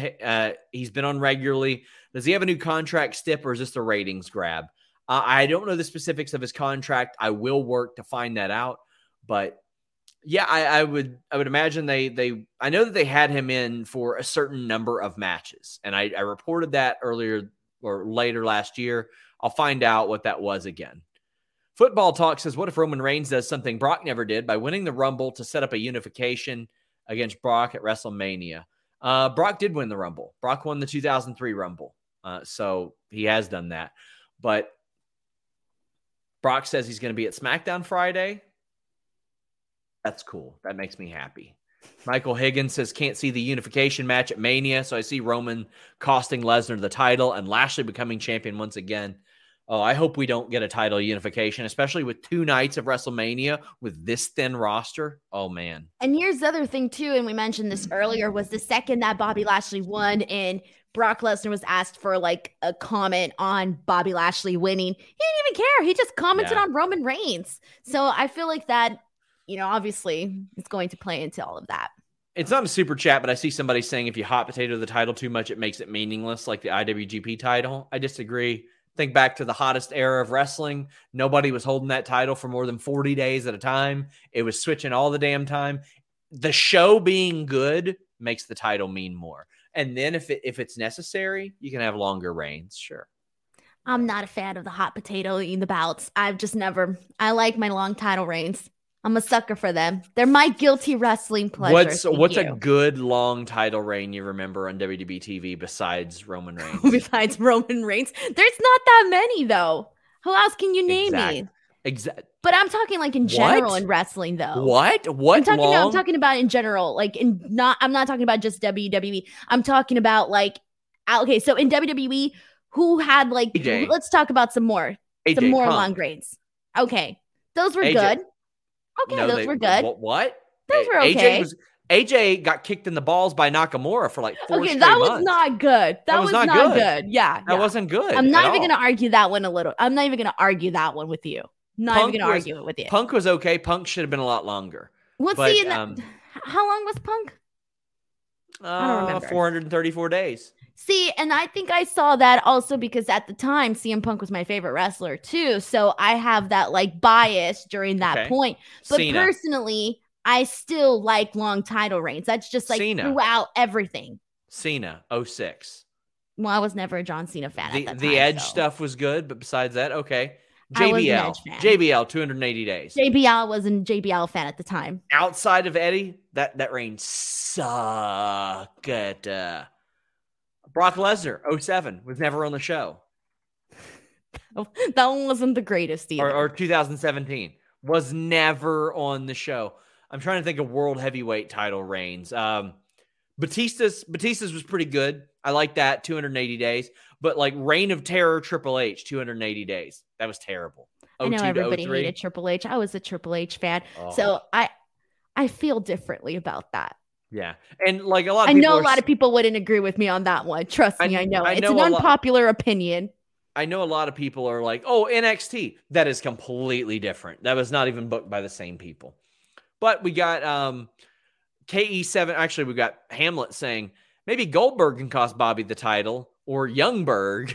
He's been on regularly. Does he have a new contract stip, or is this a ratings grab? I don't know the specifics of his contract. I will work to find that out. But yeah, I would imagine they I know that they had him in for a certain number of matches, and I reported that earlier or later last year. I'll find out what that was again. Football Talk says, what if Roman Reigns does something Brock never did by winning the Rumble to set up a unification against Brock at WrestleMania? Brock did win the Rumble. Brock won the 2003 Rumble. So he has done that. But Brock says he's going to be at SmackDown Friday. That's cool. That makes me happy. Michael Higgins says, can't see the unification match at Mania. So I see Roman costing Lesnar the title and Lashley becoming champion once again. Oh, I hope we don't get a title unification, especially with 2 nights of WrestleMania with this thin roster. Oh, man. And here's the other thing, too, and we mentioned this earlier, was the second that Bobby Lashley won and Brock Lesnar was asked for, like, a comment on Bobby Lashley winning, he didn't even care. He just commented on Roman Reigns. So I feel like that, you know, obviously it's going to play into all of that. It's not a super chat, but I see somebody saying if you hot potato the title too much, it makes it meaningless, like the IWGP title. I disagree. Think back to the hottest era of wrestling. Nobody was holding that title for more than 40 days at a time. It was switching all the damn time. The show being good makes the title mean more. And then if it's necessary, you can have longer reigns, sure. I'm not a fan of the hot potato in the bouts. I like my long title reigns. I'm a sucker for them. They're my guilty wrestling pleasure. What's a good long title reign you remember on WWE TV besides Roman Reigns? Besides Roman Reigns? There's not that many, though. Who else can you name me? Exactly. But I'm talking like in general in wrestling, though. What? I'm talking about in general. Like I'm not talking about just WWE. I'm talking about like, okay, so in WWE, who had like, AJ. Let's talk about some more. AJ some more Punk. Long reigns. Okay. Those were AJ. Good. Okay, no, those were good. What? Those were okay. AJ got kicked in the balls by Nakamura for like 4 straight months. Okay, that was not good. That was not good. Yeah. That wasn't good. I'm not even going to argue that one a little. I'm not even going to argue that one with you. Not even going to argue it with you. Punk was okay. Punk should have been a lot longer. Well, but, see, how long was Punk? I don't remember. 434 days. See, and I think I saw that also because at the time, CM Punk was my favorite wrestler too. So I have that like bias during that point. But Cena. Personally, I still like long title reigns. That's just like Cena. Throughout everything. Cena, 06. Well, I was never a John Cena fan at that time. The Edge stuff was good, but besides that, okay. JBL. JBL, 280 days. JBL wasn't a JBL fan at the time. Outside of Eddie, that reign sucked. Brock Lesnar, 07, was never on the show. That one wasn't the greatest either. Or 2017, was never on the show. I'm trying to think of world heavyweight title reigns. Batista's was pretty good. I like that, 280 days. But like Reign of Terror, Triple H, 280 days. That was terrible. I know everybody hated Triple H. I was a Triple H fan. Oh. So I feel differently about that. Yeah. And like a lot of people I know a lot of people wouldn't agree with me on that one. Trust me, I know. It's an unpopular opinion. I know a lot of people are like, oh, NXT. That is completely different. That was not even booked by the same people. But we got KE7. Actually, we got Hamlet saying, maybe Goldberg can cost Bobby the title, or Youngberg,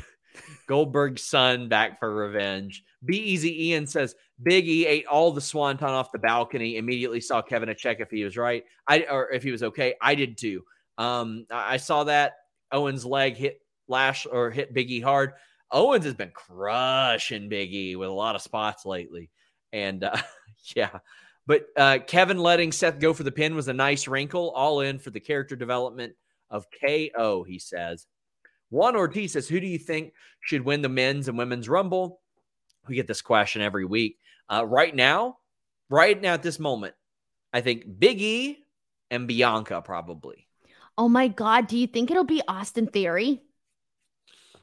Goldberg's son, back for revenge. Be Easy Ian says, Big E ate all the swanton off the balcony, immediately saw Kevin a check if he was right, or if he was okay. I did too. I saw that Owens' leg hit hit Big E hard. Owens has been crushing Big E with a lot of spots lately. And yeah, but Kevin letting Seth go for the pin was a nice wrinkle, all in for the character development of KO, he says. Juan Ortiz says, who do you think should win the men's and women's rumble? We get this question every week. Right now at this moment, I think Big E and Bianca probably. Oh my God. Do you think it'll be Austin Theory?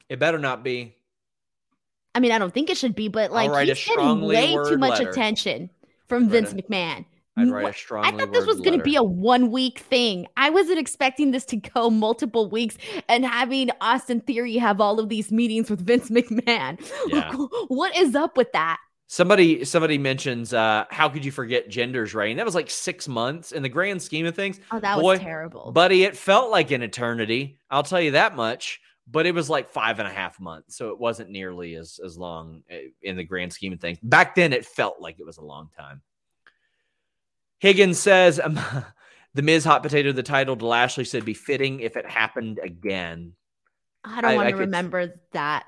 It better not be. I mean, I don't think it should be, but like he's getting way too much attention from Vince McMahon. I'd write a strongly worded letter. I thought this was going to be a one-week thing. I wasn't expecting this to go multiple weeks and having Austin Theory have all of these meetings with Vince McMahon. Yeah. What is up with that? Somebody mentions, how could you forget Gender's reign? That was like 6 months in the grand scheme of things. Oh, that was terrible. Buddy, it felt like an eternity. I'll tell you that much. But it was like 5.5 months, so it wasn't nearly as long in the grand scheme of things. Back then, it felt like it was a long time. Higgins says, the Miz hot potato, the title to Lashley said be fitting if it happened again. I don't want to remember that.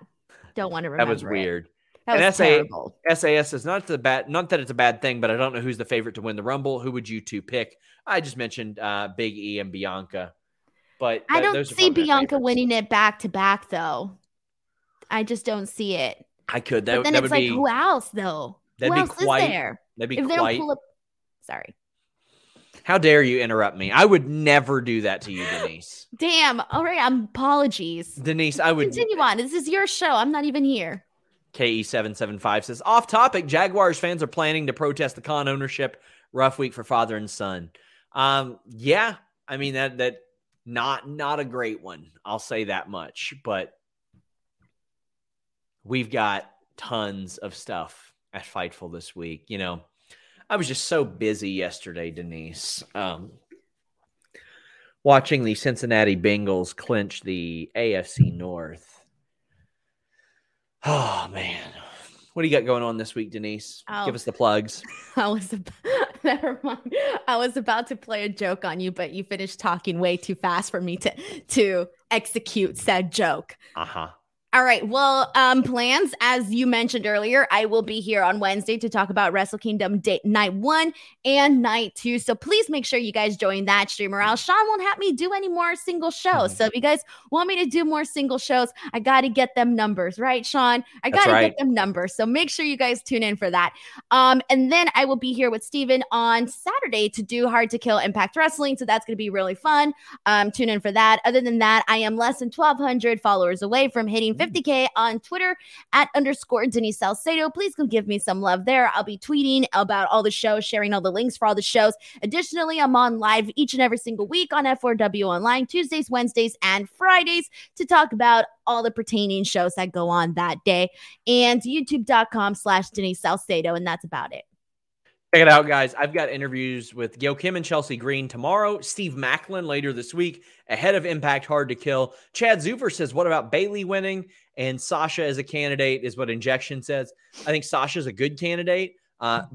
Don't want to remember. That was weird. That was terrible. SAS says, not that it's a bad thing, but I don't know who's the favorite to win the Rumble. Who would you two pick? I just mentioned Big E and Bianca. But I don't see Bianca winning it back to back, though. I just don't see it. I could. But then it's like, who else, though? Who else is there? That'd be quite. Sorry. How dare you interrupt me? I would never do that to you, Denise. Damn. All right. Apologies. Denise, I would. Continue on. This is your show. I'm not even here. KE775 says, off topic, Jaguars fans are planning to protest the Khan ownership. Rough week for father and son. Yeah. I mean, that. Not a great one. I'll say that much, but we've got tons of stuff at Fightful this week. You know, I was just so busy yesterday, Denise, watching the Cincinnati Bengals clinch the AFC North. Oh man. What do you got going on this week, Denise? Oh, give us the plugs. Never mind. I was about to play a joke on you, but you finished talking way too fast for me to execute said joke. Uh-huh. All right. Well, plans, as you mentioned earlier, I will be here on Wednesday to talk about Wrestle Kingdom night 1 and night 2. So please make sure you guys join that stream, or else Sean won't have me do any more single shows. So if you guys want me to do more single shows, I got to get them numbers, right, Sean? Get them numbers. So make sure you guys tune in for that. And then I will be here with Steven on Saturday to do Hard to Kill Impact Wrestling. So that's going to be really fun. Tune in for that. Other than that, I am less than 1,200 followers away from hitting 50K on Twitter @ Denise Salcedo. Please go give me some love there. I'll be tweeting about all the shows, sharing all the links for all the shows. Additionally, I'm on live each and every single week on F4W Online, Tuesdays, Wednesdays, and Fridays to talk about all the pertaining shows that go on that day. And youtube.com/ Denise Salcedo. And that's about it. Check it out, guys. I've got interviews with Gail Kim and Chelsea Green tomorrow, Steve Macklin later this week, ahead of Impact Hard to Kill. Chad Zuber says, what about Bayley winning? And Sasha as a candidate is what Injection says. I think Sasha's a good candidate.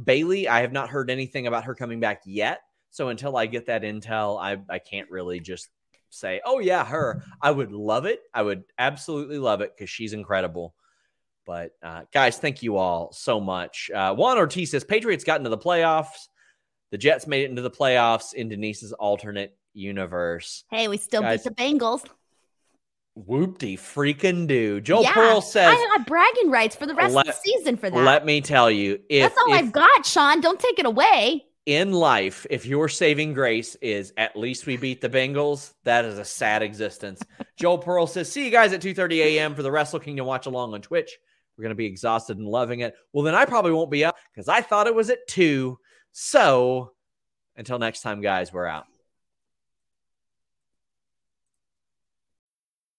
Bayley, I have not heard anything about her coming back yet. So until I get that intel, I can't really just say, oh yeah, her. I would love it. I would absolutely love it because she's incredible. But guys, thank you all so much. Juan Ortiz says, Patriots got into the playoffs. The Jets made it into the playoffs in Denise's alternate universe. Hey, we still beat the Bengals. Whoop-de freaking do. Joel Pearl says, I have bragging rights for the rest of the season for that. Let me tell you. That's all I've got, Sean. Don't take it away. In life, if your saving grace is at least we beat the Bengals, that is a sad existence. Joel Pearl says, see you guys at 2:30 a.m. for the Wrestle Kingdom Watch Along on Twitch. We're going to be exhausted and loving it. Well, then I probably won't be up because I thought it was at 2. So until next time, guys, we're out.